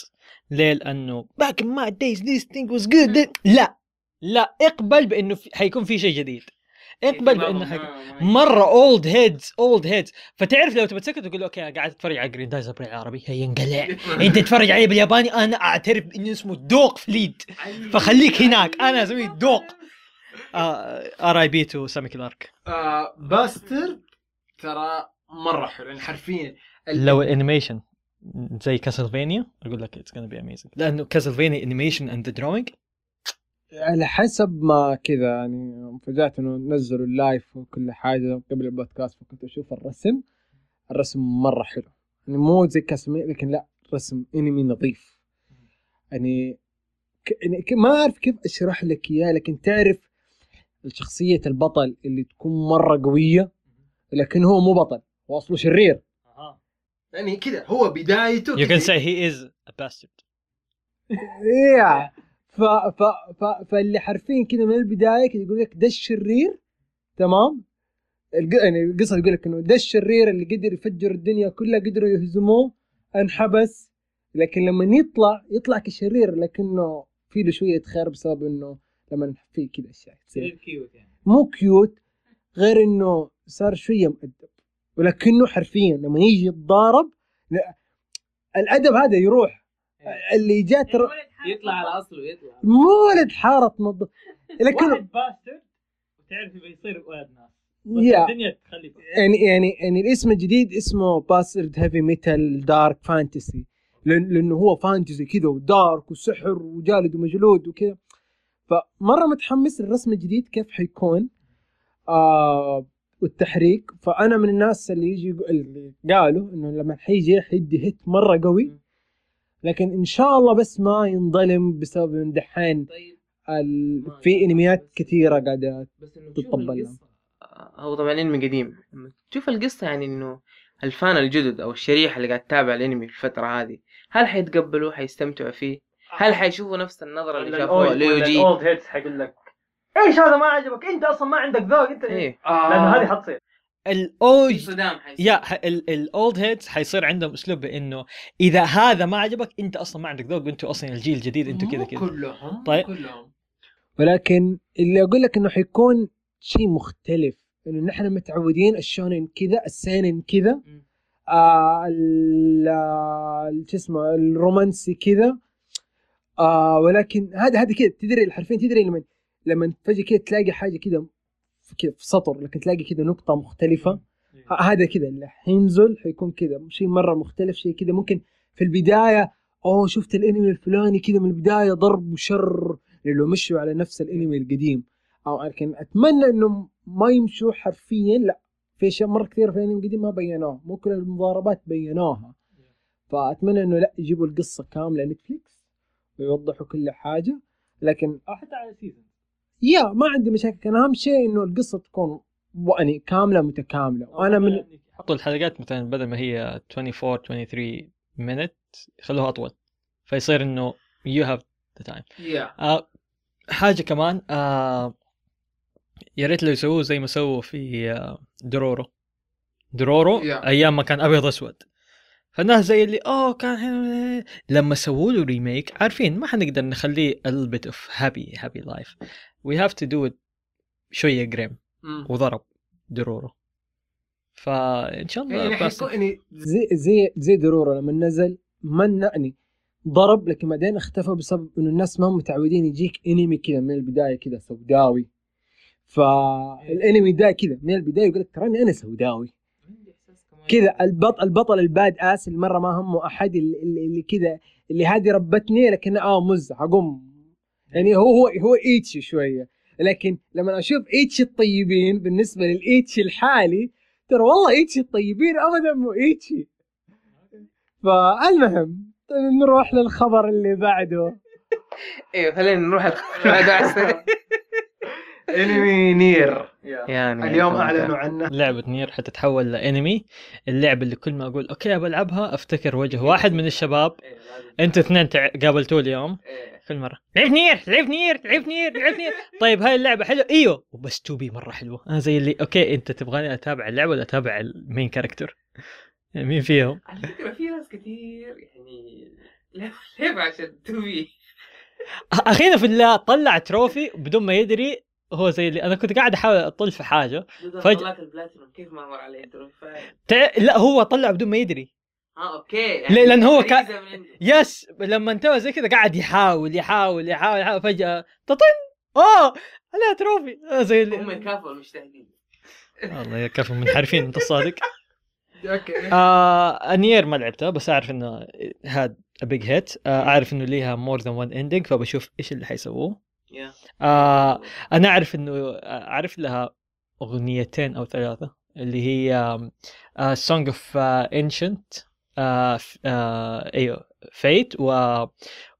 ليه؟ لانه باك ما دايز ذيس ثينج واز جود. لا لا اقبل بانه في... حيكون في شيء جديد، اقبل بانه حيكون مره اولد هيدز اولد هيدز. فتعرف لو تبى تسكت وتقول اوكي قاعد اتفرج على جرين دايز ابري عربي هينقلع انت تتفرج عليه بالياباني. انا اعترف انه اسمه دوق فليد، فخليك هناك. انا اسمي دوق. ار اي بي تو سامي كلارك. آه باستر ترى مره حلو يعني حرفيا ال... لو الانيميشن زي كاسلفينيا اقول لك اتس غانا بي اميزنج، لانه كاسلفينيا انيميشن اند دراوينج على حسب ما كذا. يعني انفاجأت انه نزلوا اللايف وكل حاجه قبل البودكاست، فكنت اشوف الرسم الرسم مره حلو يعني مو زي كاسمي، لكن لا رسم انمي نظيف يعني ك... ما اعرف كيف اشرح لك اياه، لكن تعرف شخصية البطل اللي تكون مرة قوية لكن هو مو بطل، هو أصله شرير. أه. يعني كده هو بدايته. You can say he is a bastard. إيه. ف ف ف فاللي حرفين كده من البداية كده يقول لك ده الشرير، تمام؟ الج يعني القصة يقول لك إنه ده الشرير اللي قدر يفجر الدنيا كلها، قدروا يهزموه، انحبس، لكن لما يطلع يطلع كشرير لكنه في له شوية خير بسبب إنه لما في كذا اشياء تصير كيوت يعني. مو كيوت غير انه صار شويه مؤدب، ولكنه حرفيا لما يجي يتضارب الادب هذا يروح. إيه. اللي جات ر... يطلع على اصله، يطلع مو ولد حاره تنظف لكن واحد باستر وتعرف بيصير ولد ناس الدنيا تخلي يعني يعني يعني الاسم الجديد اسمه باستر هيفي ميتال دارك فانتسي، لانه هو فانتسي كذا ودارك وسحر وجالد ومجلود وكذا. فمرة متحمس الرسم الجديد كيف حيكون آه والتحريك. فأنا من الناس اللي يجي اللي قالوا إنه لما حيجي حيدي هيت مرة قوي، لكن إن شاء الله بس ما ينظلم بسبب إن دحين ال... في إنميات كثيرة قاعدة تطبل. هو طبعاً إنمي قديم، تشوف القصة يعني إنه الفان الجدد أو الشريحة اللي قاعد تتابع الإنمي في الفترة هذه هل حيتقبلوا حيستمتعوا فيه؟ هل حيشوفوا نفس النظرة اللي شافوها ليوجي؟ الأولد هيدز حيقول لك إيش هذا ما عجبك أنت أصلا ما عندك ذوق أنت. إيه. آه. لأن هذه حتصير الأولد صدام حيصير. يا ال الأولد هيدز حيصير عندهم أسلوب بإنه إذا هذا ما عجبك أنت أصلا ما عندك ذوق، أنتوا أصلا الجيل الجديد أنتوا كذا كذا. كلهم. طيب. كلهم. ولكن اللي أقول لك إنه حيكون شيء مختلف، إنه نحن متعودين الشونين كذا، السينين كذا، آه ال ال اسمه الرومانسي كذا. آه ولكن هذا هذا كده تدري الحرفين تدري لما لما فجأة كده تلاقي حاجة كده في سطر، لكن تلاقي كده نقطة مختلفة. هذا كده اللي حينزل حيكون كده شيء مرة مختلف، شيء كده ممكن في البداية أوه شفت الانمي الفلاني كده من البداية ضرب وشر اللي مشوا على نفس الانمي القديم، أو لكن أتمنى إنه ما يمشوا حرفيا. لا في شيء مرة كثير في الانمي القديم ما بيناه، مو كل المضاربات بيناها. فأتمنى إنه لا يجيبوا القصة كاملة نتفليكس يوضحوا كل حاجة، لكن حتى على سيزن يا ما عندي مشاكل. كان أهم شيء إنه القصة تكون يعني كاملة متكاملة. وأنا من حطوا الحلقات مثلا بدل ما هي twenty-four twenty-three minute خلوها أطول، فيصير إنه you have the time. yeah. آه حاجة كمان آه يا ريت لو يسووا زي ما سووا في آه درورو درورو yeah. أيام ما كان أبيض أسود، فالناس زي اللي اوه كان حلو. لما سووا له ريميك عارفين ما حنقدر نخليه a little bit of happy happy life we have to do it شويه جريم وضرب درورو. فان شاء الله يعني زي زي زي درورو لما نزل منعني ضرب، لكن بعدين اختفى بسبب انه الناس ما متعودين يجيك انمي كذا من البدايه كذا سوداوي. فالانمي ده كذا من البدايه يقول لك تراني انا سوداوي كذا، البطل البطل الباد آس المرة ما همه أحد اللي اللي كذا اللي هذه ربتني لكن آه مزح أقوم يعني هو هو هو إيتشي شوية. لكن لما أشوف إيتشي الطيبين بالنسبة للإيتشي الحالي ترى والله إيتشي الطيبين أبدا مو إيتشي. فالمهم نروح للخبر اللي بعده. ايوه خلينا نروح الخبر. انمي نير اليوم اعلنوا عنه. لعبه نير حتتحول لانمي. اللعبه اللي كل ما اقول اوكي بلعبها افتكر وجه واحد من الشباب انت اثنين قابلتوه اليوم كل مره لعب نير لعب نير لعب نير لعب نير. طيب هاي اللعبه حلوه ايوه وبس توبي مره حلوه. انا زي اللي اوكي انت تبغاني اتابع اللعبه ولا اتابع المين كاركتر مين فيهم؟ على فكره في ناس كثير يعني لا لعب عشان توبي اخينا في الله طلع تروفي بدون ما يدري هو زي اللي انا كنت قاعد احاول اطل في حاجه فجاه البلاتينوم كيف ما مر عليه تروفي تع... لا هو طلع بدون ما يدري اه اوكي يعني لان هو كان يس لما انتهى زي كذا قاعد يحاول يحاول يحاول, يحاول فجاه تطن اه لا تروفي آه زي اللي هم كافوا المشتهدين والله كافوا منحرفين انت الصادق اوكي. آه نير ما لعبتها بس اعرف انه هاد بيج هيت. آه اعرف انه ليها مور ذان وان اندنج فبشوف ايش اللي حيسووه. آه انا اعرف انه اعرف لها اغنيتين او ثلاثه اللي هي Song of Ancient آه آه ايوه فيت و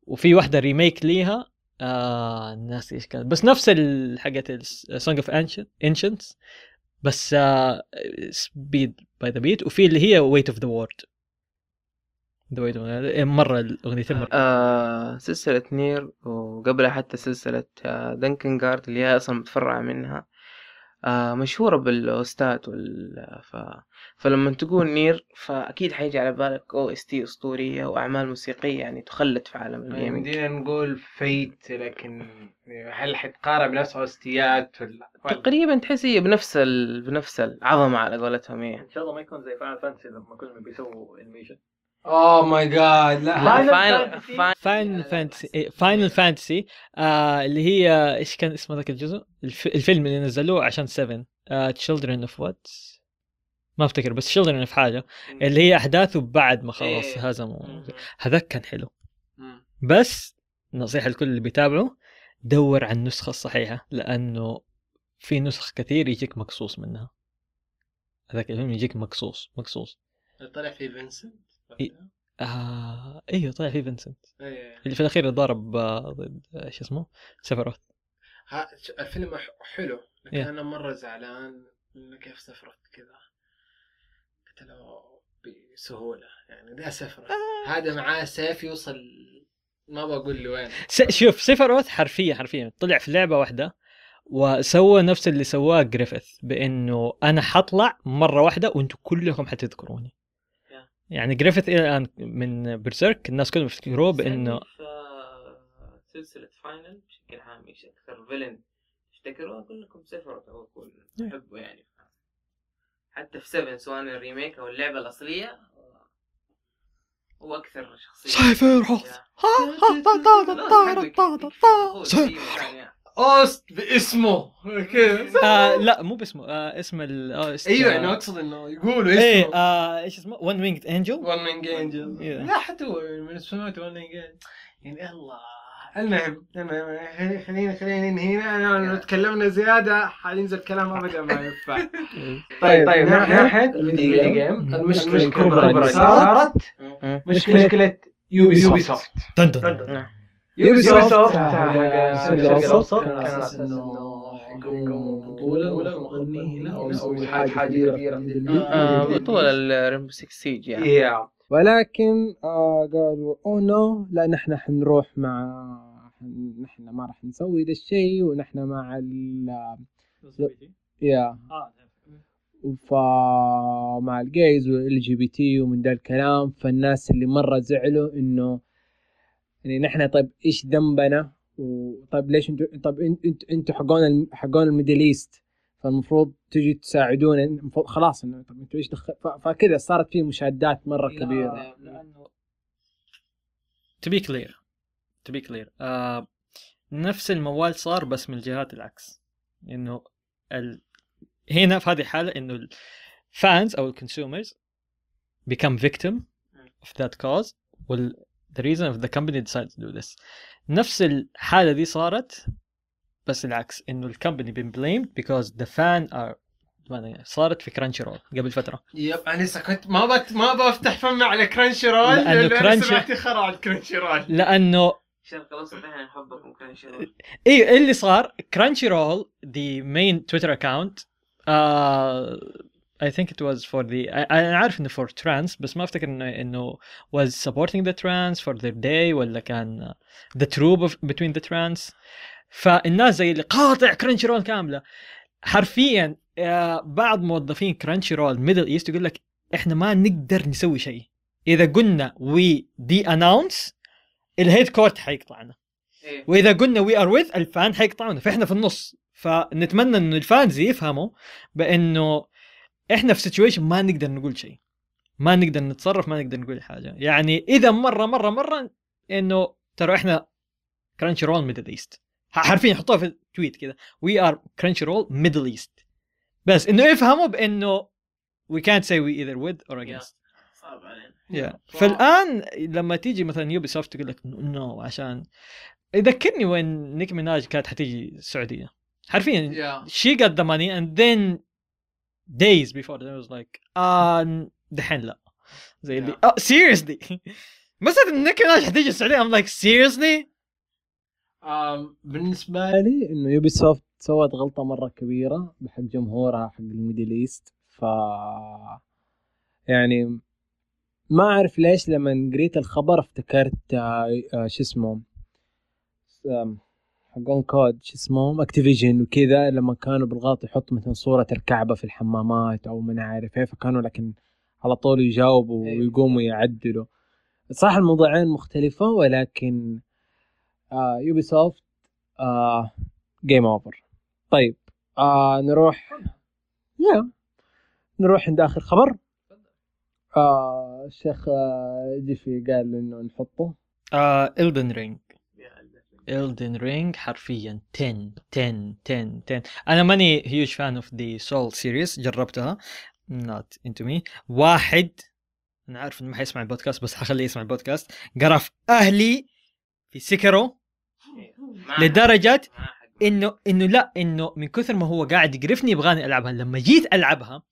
وفي واحده ريميك ليها آه الناس ايش كانت بس نفس حقه Song of Ancient بس آه سبيد باي ذا بيت وفي اللي هي ويت اوف ذا وورد ذا ويت مره الاغنيتين مره آه سلسله نير وقبلها حتى سلسله دنكن جارد اللي هي اصلا متفرعه منها آه مشهوره بالاوستات وال ف... فلما تقول نير فاكيد حيجي على بالك او اس تي اسطوريه واعمال موسيقيه يعني تخلد في عالم الجيمنج. بدينا نقول فيت لكن هل حتقارب نفس اوستيات ولا تقريبا تحسيه بنفس ال... بنفس العظمه على قولتهم ايه. ان شاء الله ما يكون زي فاينل فانتسي لما كل ما بيسووا انيميشن اوه ماي جاد لا فاينل فانتسي فاينل فانتسي اللي هي ايش كان اسمه ذاك الجزء الف... الفيلم اللي نزلوه عشان سفن تشيلدرن اوف وات ما افتكر بس شغلنا في حاجه اللي هي احداثه بعد ما خلص هزموا هذاك كان حلو. بس نصيحه لكل اللي بيتابعوا دور عن النسخه الصحيحه لانه في نسخ كثير يجيك مقصوص منها. هذاك الفيلم يجيك مقصوص مقصوص طلع فيه فينسنت ي... آه... ايوه طلع فيه فينسنت أيه. اللي في الاخير ضرب ضد ايش اسمه سفيروث. الفيلم حلو لكن yeah. انا مره زعلان انه كيف سفيروث كذا لو بسهولة يعني ده سفرة آه. هذا معاه سيف يوصل ما بقول له وين س... شوف سفيروث حرفيا حرفيا طلع في لعبة واحدة وسوى نفس اللي سواه جريفيث بأنه أنا حطلع مرة واحدة وانتم كلكم حتذكروني yeah. يعني جريفيث إلى الآن من برسيرك الناس كلهم يفتكروه بأنه سلسلة فاينل بشكل عام إيش أكثر فيلن افتكروه كلكم سفيروث أو كل أحبه يعني حتى في سبعة سواء الريميك أو اللعبة الأصلية هو أكثر شخصية سفيروث أوست باسمه لا مو باسمه اسم أيوة أنا أقصد إنه يقولوا اسمه إيش اسمه One Winged Angel One Winged Angel لا حتى من اسمه One Winged Angel يعني الله المهم المهم خلينا خلينا هنا أنا تكلمنا زيادة حننزل كلام أبدا ما ينفع. طيب طيب ناحية الفيديو جيم المشكلة الكبرى صارت مشكلة يوبي سوفت. يوبي سوفت كانت إنه حيقوموا بطولة ولا مغني هنا أو يسوي حاجة كبيرة بطولة الريمبو سيكس سيج يعني. ولكن آه قالوا أوه نو لا نحن حنروح مع نحن ما راح نسوي ذا الشيء ونحن مع ال يا ومع الجيز والال جي بي تي ومن ذا الكلام. فالناس اللي مرة زعلوا إنه يعني نحن طيب إيش ذنبنا وطيب ليش أنتوا طيب أنتوا أنتوا حقون حقون الميدليست فالمفروض تجي تساعدونا المفروض خلاص انه طب انتوا ايش دخل فكذا صارت فيه مشادات مره كبيره لانه تبي كلير تبي كلير آه... نفس الموال صار بس من الجهات العكس انه ال... هنا في هذه الحاله انه الفانز او الكونسيومرز become victim of that cause وال the reason of the company decided to do this. نفس الحاله دي صارت بس العكس إنه الكمباني بين بليمد because the fan are صارت في كرانشيرول قبل فترة. يب أنا سكت ما بت ما بفتح فمي على كرانشيرول لأنه, لأنه كرانشي... سمعتي خرع على كرانشيرول لأنه شر خلصنا احنا نحبكم كرانشي رول. ايه اللي صار كرانشي رول دي مين تويتر اكاونت I think it was for the I I عارف إنه for trans بس ما أفتكر إنه إنه was supporting the trans for their day ولا كان the troop of between the trans. فالناس زي اللي قاطع كرانشي رول كاملة حرفياً بعض موظفين كرانشي رول ميدل إيست يقول لك إحنا ما نقدر نسوي شيء إذا قلنا we de-announce الهيد كورت حيقطعنا وإذا قلنا we are with الفان حيقطعنا فإحنا في النص. فنتمنى إنه الفانز يفهموا بإنه احنا في سيتويشن ما نقدر نقول شيء، ما نقدر نتصرف، ما نقدر نقول حاجه. يعني اذا مره مره مره انه ترى احنا كرانشي رول ميدل ايست، عارفين يحطوها في تويت كذا وي ار كرانشي رول ميدل ايست، بس انه يفهموا بانه وي كانت سي وي ايذر وذ اور اجينست. صعب علينا. فالان لما تيجي مثلا يوبي سوفت تقول لك نو عشان يذكرني وين نيك ميناج كانت حتيجي السعوديه حرفيا شي جت ذا ماني اند ذن days before then I was like um دحين لا زي اللي yeah. oh, seriously مثلا انك انا حتيجي السعوديه I'm like seriously um, بالنسبه لي انه يوبي سوفت سوت غلطه مره كبيره بحق جمهورها حق الميدل ايست. ف يعني ما اعرف ليش لما قريت الخبر افتكرت شو اسمه حقون كود شو اسمهم اكتيفيجن وكذا لما كانوا بالغلط يحطوا مثلا صورة الكعبة في الحمامات أو ما نعرف إيه فكانوا لكن على طول يجاوبوا ويقوموا يعدلوا. صح الموضوعين مختلفة ولكن آه يوبي سوفت آه جيم أوفر. طيب آه نروح يا نروح عند آخر خبر. آه الشيخ آه جيفي قال إنه نحطه آه Elden Ring Elden Ring حرفياً ten ten ten ten. أنا ماني huge fan of the Soul series جربتها not into me. واحد أنا عارف إنه ما حيسمع البودكاست بس حخليه يسمع البودكاست قرف أهلي في سيكرو لدرجة إنه إنه لا إنه من كثر ما هو قاعد يقرفني يبغاني ألعبها. لما جيت ألعبها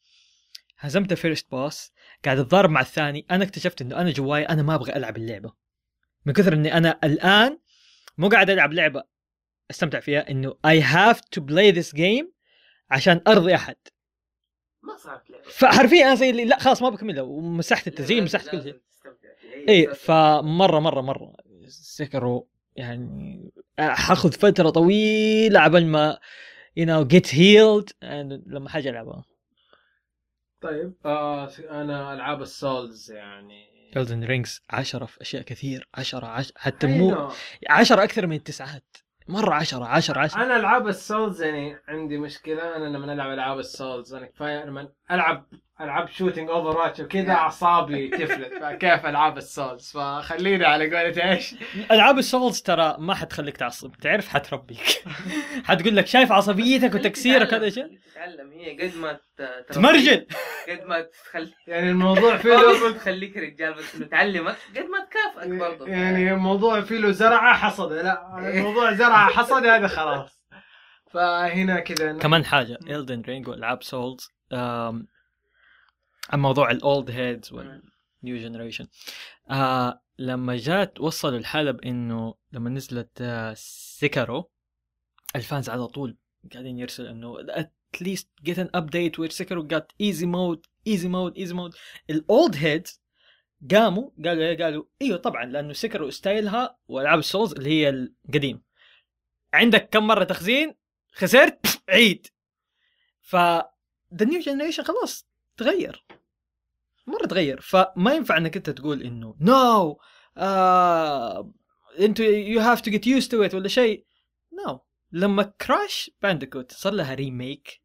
هزمت فيرست بوس قاعد أتضارب مع الثاني. أنا اكتشفت إنه أنا جواي أنا ما أبغى ألعب اللعبة من كثر إني أنا الآن مو قاعد ألعب لعبة استمتع فيها إنه I have to play this game عشان أرضي أحد. ما صارت لعبة. فحرفيا أنا زي اللي لا خلاص ما بكملها ومسحت التسجيل مسحت كل شيء. إيه فمرة مرة مرة سكروا يعني حأخذ فترة طويلة عبال ما you know get healed لما حاجة ألعبها. طيب آه أنا ألعاب السولز يعني. Elden Rings عشرة في أشياء كثير عشرة عشرة حتى مو عشرة أكثر من التسعات مرة عشرة عشرة عشرة. أنا ألعاب السولز يعني عندي مشكلة. أنا لما ألعب ألعاب السولز أنا كفاية لما ألعب ألعب شوتينج أوفر واتش وكذا أعصابي تفلت. فكيف ألعاب السولز فخليني على قولة إيش ألعاب السولز ترى ما حتخليك تعصب تعرف حتربيك حتقول لك شايف عصبيتك وتكسيرك هذا شيء تتعلم هي قد ما تمرجل قد ما تخلي يعني الموضوع فيه له تخليك رجال بس متعلمك قد ما تكافئك برضه يعني الموضوع فيه له زرعة حصد. لا الموضوع زرعة حصد هذا خلاص. فهنا كذا كمان حاجة Elden Ring والألعاب سولز عن موضوع الأولد هيدز والنيو جنريشن. آه لما جات وصلوا الحالة بأنه لما نزلت آه سيكارو الفانز على طول قاعدين يرسل أنه at least get an update where سيكارو got easy mode easy mode easy mode. الأولد هيدز قاموا قالوا قالوا إيوه طبعا لأنه سيكارو استايلها والألعاب السولز اللي هي القديم عندك كم مرة تخزين خسرت عيد. ف the new generation خلاص تغير مرة تغير. فما ينفع انك انت تقول انه نو انت يو هاف تو جيت يوزد تو ات ولا شيء نو no. لما كراش بانديكوت صار لها ريميك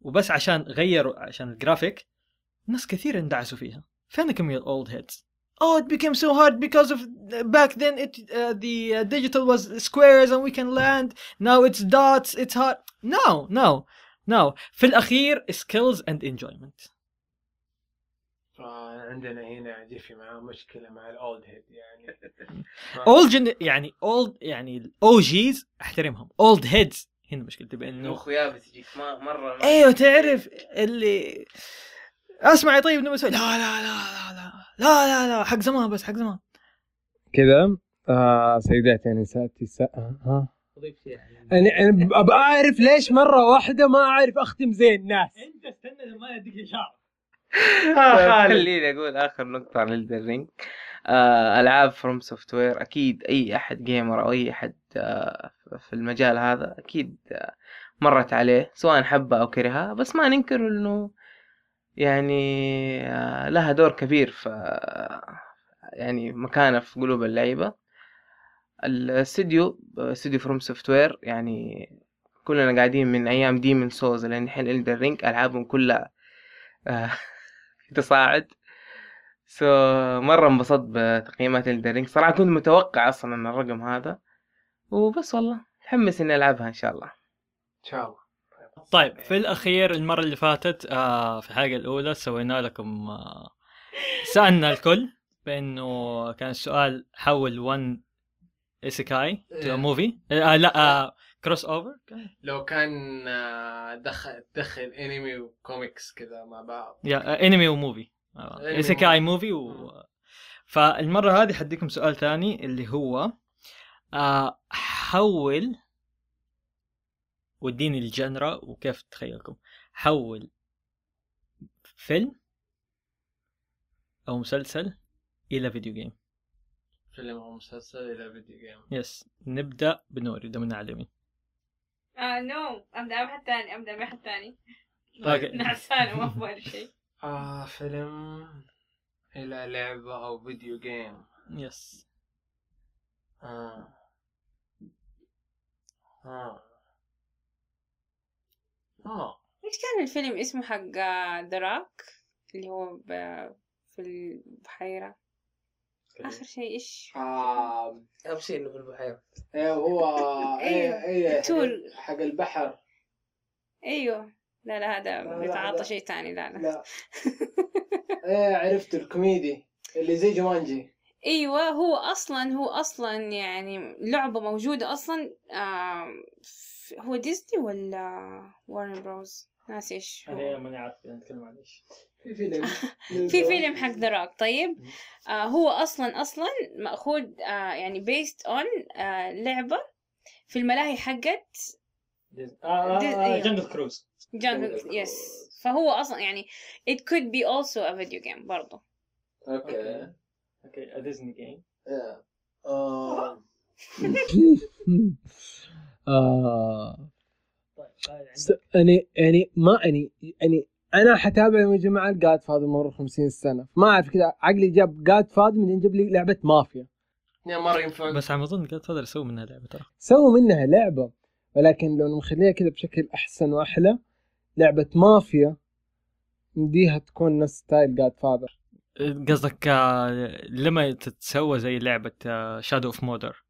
وبس عشان غيروا عشان الجرافيك ناس كثير اندعسوا فيها. فين كمية اولد هيدز oh it became so hard because of back then it uh, the uh, digital was squares and we can land now it's dots it's hard no no no. في الاخير skills and enjoyment. عندنا هنا جيفي معاه مشكلة مع الأولد هيد يعني أولد جن... يعني أولد يعني الأو جيز أحترمهم أولد هيدز هنا مشكلتي بأنه أخويا بتجيك ما مرة أيوة تعرف اللي أسمعي طيب نمسوي لا لا لا لا لا لا لا حق زمان بس حق زمان كذا. آه سيدات يعني سألتي سأ... ها أضيف شيء يعني أنا أبى أعرف ليش مرة واحدة ما أعرف أختم زي الناس. أنت استنى لما أديك شعر. خليني أقول آخر نقطة عن Elden Ring. آه ألعاب فروم سوفتوير أكيد أي أحد جيمر أو أي أحد آه في المجال هذا أكيد آه مرت عليه سواء حبها أو كرهها، بس ما ننكر إنه يعني آه لها دور كبير في آه يعني مكانه في قلوب اللعيبة. الاستديو استديو فروم سوفتوير يعني كلنا قاعدين من أيام ديمن سولز لأن الحين إلدن رينج ألعابهم كلها آه في تصاعد. سو so, مرة انبسطت بتقييمات Elden Ring صراحة، كنت متوقع أصلا من الرقم هذا وبس والله متحمس إني ألعبها إن شاء الله إن شاء الله. طيب في الأخير المرة اللي فاتت آه في الحلقة الأولى سوينا لكم آه سألنا الكل بأنه كان السؤال حول وان إيسيكاي تو موفي آه لا آه كروس أوفر لو كان آه دخل دخل إنمي وكوميكس كذا مع بعض يا إنمي وموفي إيسيكاي موفي و... فالمرة هذه حديكم سؤال ثاني اللي هو أه حول وديني الجنرا وكيف تتخيلكم حول فيلم أو مسلسل إلى فيديو جيم. فيلم أو مسلسل إلى فيديو جيم. يس نبدأ بنوري ده من عالمي. آه نو أبدأ بحد ثاني أبدأ بحد ثاني. نحسان وما أفضل شيء. آه فيلم إلى لعبة أو فيديو جيم. يس. آه. آه. آه. إيش كان الفيلم اسمه حق دراك اللي هو ب... في البحيرة. آخر شيء إيش؟ آه. أول شيء إنه في البحيرة. إيه هو إيه إيه. طول حق البحر. أيوه. لا لا هذا بيتعاطى شيء تاني لا لا, لا. ايه عرفت الكوميدي اللي زي جومانجي. ايوه هو اصلا هو اصلا يعني لعبه موجوده اصلا آه هو ديزني ولا وارن بروز ناس ايش انا ماني عارفه نتكلم عن ايش في فيلم في فيلم حق دراك. طيب آه هو اصلا اصلا ماخوذ آه يعني بيست اون آه لعبه في الملاهي حقت جنجل كروز جنجل يس فهو اصلا يعني it could be also a video game برضه. اوكي اوكي a Disney game yeah اه اه يعني يعني ما يعني يعني انا حتابع يا جماعه قاعد فاضي مره خمسين سنه ما اعرف كذا عقلي جاب قاعد فاضي من جاب لي لعبه مافيا يا مره ينفع بس عم اظن قاعد فاضي اسوي منها لعبه ترى سووا منها لعبه ولكن لو نخليها كده بشكل أحسن وأحلى لعبة مافيا نديها تكون نفس ستايل جاد فادر. قصدك لما تتسوى زي لعبة شادو أوف مودر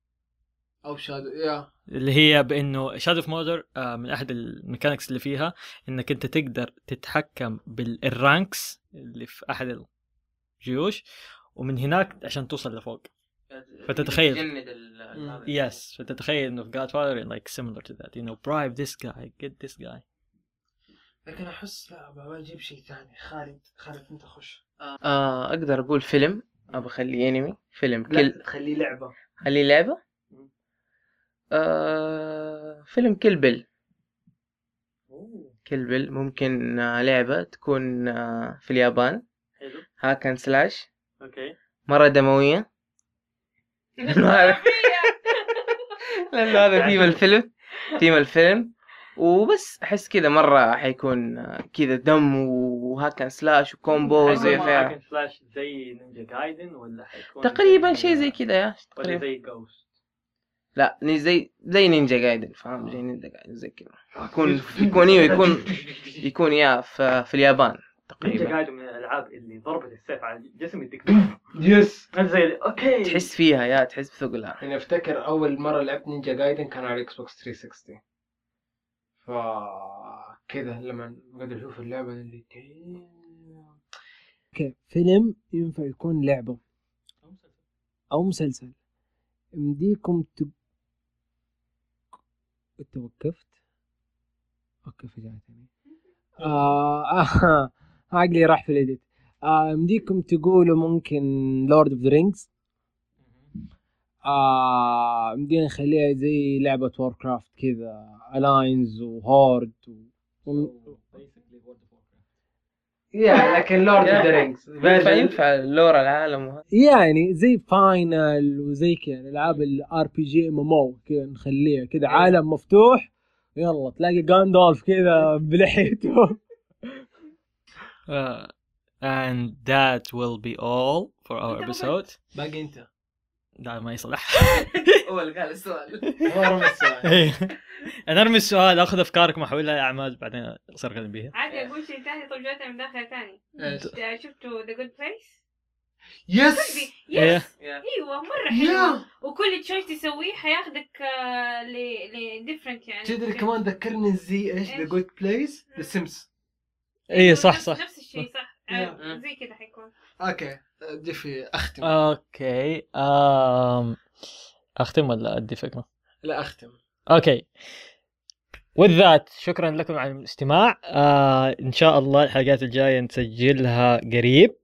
أو شادو يا اللي هي بأنه شادو أوف مودر من أحد الميكانيكس اللي فيها إنك أنت تقدر تتحكم بالرانكس اللي في أحد الجيوش ومن هناك عشان توصل لفوق. فتتخيل يس فتتخيل انه في Godfather like similar to that you know bribe this guy get this guy لكن احس لا ابغى اجيب شيء ثاني. خالد خالد انت خش. آه اقدر اقول فيلم ابغى خليه انمي فيلم كل خليه لعبه خليه لعبه آه فيلم كل بل كل بل ممكن لعبه تكون في اليابان حلو هاكن سلاش اوكي مره دمويه لأنه هذا تيم الفيلم تيم الفيلم وبس أحس كذا مرة حيكون كذا دم وهاكن سلاش وكومبو زي فيها هاكن سلاش زي نينجا جايدن ولا حيكون تقريبا شيء زي كذا يا ولا زي جوست لا زي زي نينجا جايدن فاهم زي نينجا جايدن زي كذا يكون يكون يكون يكون يا في اليابان تقريبا. نينجا جايدن من الألعاب اللي ضربت السيف على جسم الدكتور. يس. زي أوكي. تحس فيها يا تحس بثقلها. أنا أفتكر أول مرة لعبت نينجا جايدن كان على إكس بوكس ثلاثمية وستين. فا كذا لما قدر أشوف اللعبة اللي. أوكي فيلم ينفع يكون لعبة. أو مسلسل. أو مسلسل. مديكم تب. توقفت. أوكي فجأة ثانية. آه آه عقلي راح في الإيديت. آه مديكم تقولوا ممكن لورد أوف ذا رينجز آه مدينا نخليها زي لعبة ووركرافت كذا، ألاينز وهورد و يا لكن لورد اوف ذا رينجز فينفع لور العالم، يعني زي فاينل وزي كذا العاب الار بي جي ام ام او كذا، نخليها كذا عالم مفتوح، يلا تلاقي غاندولف كذا بلحيته. And that will be all for our episode. باقي انت لا ما يصلح، هو اللي قال السؤال، هو رمى السؤال. انا ارمي السؤال، اخذ افكاركم احولها لاعمال بعدين اصير قاعد بيها عادي. اقول شيء ثاني طلعت من داخل ثاني. شفتوا The Good Place؟ يس يس ايوه مره حلو، وكل تشويش تسويه حياخدك ل different يعني. تدري كمان ذكرني زي ايش The Good Place؟ The Sims. ايه صح صح نفس الشيء صح زي كده حيكون. اوكي جيفي اختم. اوكي ام اختم ولا ادي فكره؟ لا اختم. اوكي وذات شكرا لكم على الاستماع. آه ان شاء الله الحلقات الجايه نسجلها قريب،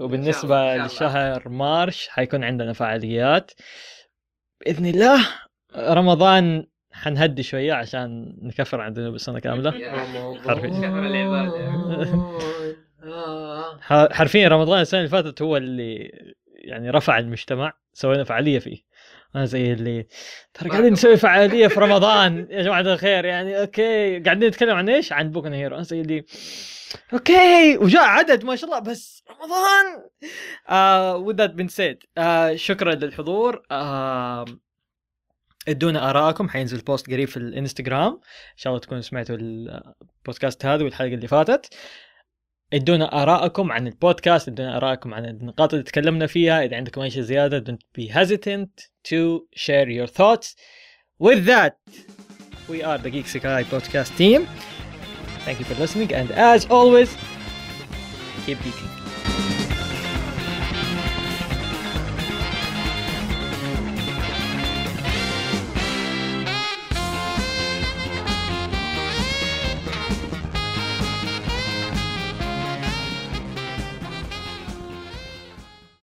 وبالنسبه لشهر مارش حيكون عندنا فعاليات باذن الله. رمضان حنهدي شويه عشان نكفر عندنا بالسنه كامله. حرفيا رمضان السنه اللي فاتت هو اللي يعني رفع المجتمع، سوينا فعاليه فيه. انا زي اللي ترى قاعدين نسوي فعاليه في رمضان يا جماعه الخير يعني. اوكي قاعدين نتكلم عن ايش؟ عن بوكو هيرو. انا زي اللي اوكي وجاء عدد ما شاء الله بس رمضان. آه وذات بنسيت. آه شكرا للحضور. آه ادونا آراءكم، حينزل بوست قريب في الانستغرام ان شاء الله تكونوا سمعتوا البودكاست هذا والحلقه اللي فاتت. ادونا آراءكم عن البودكاست، ادونا آراءكم عن النقاط اللي تكلمنا فيها. اذا عندكم اي شيء زياده don't be hesitant to share your thoughts. With that we are the Geek Sekai podcast team. Thank you for listening and as always keep geeking.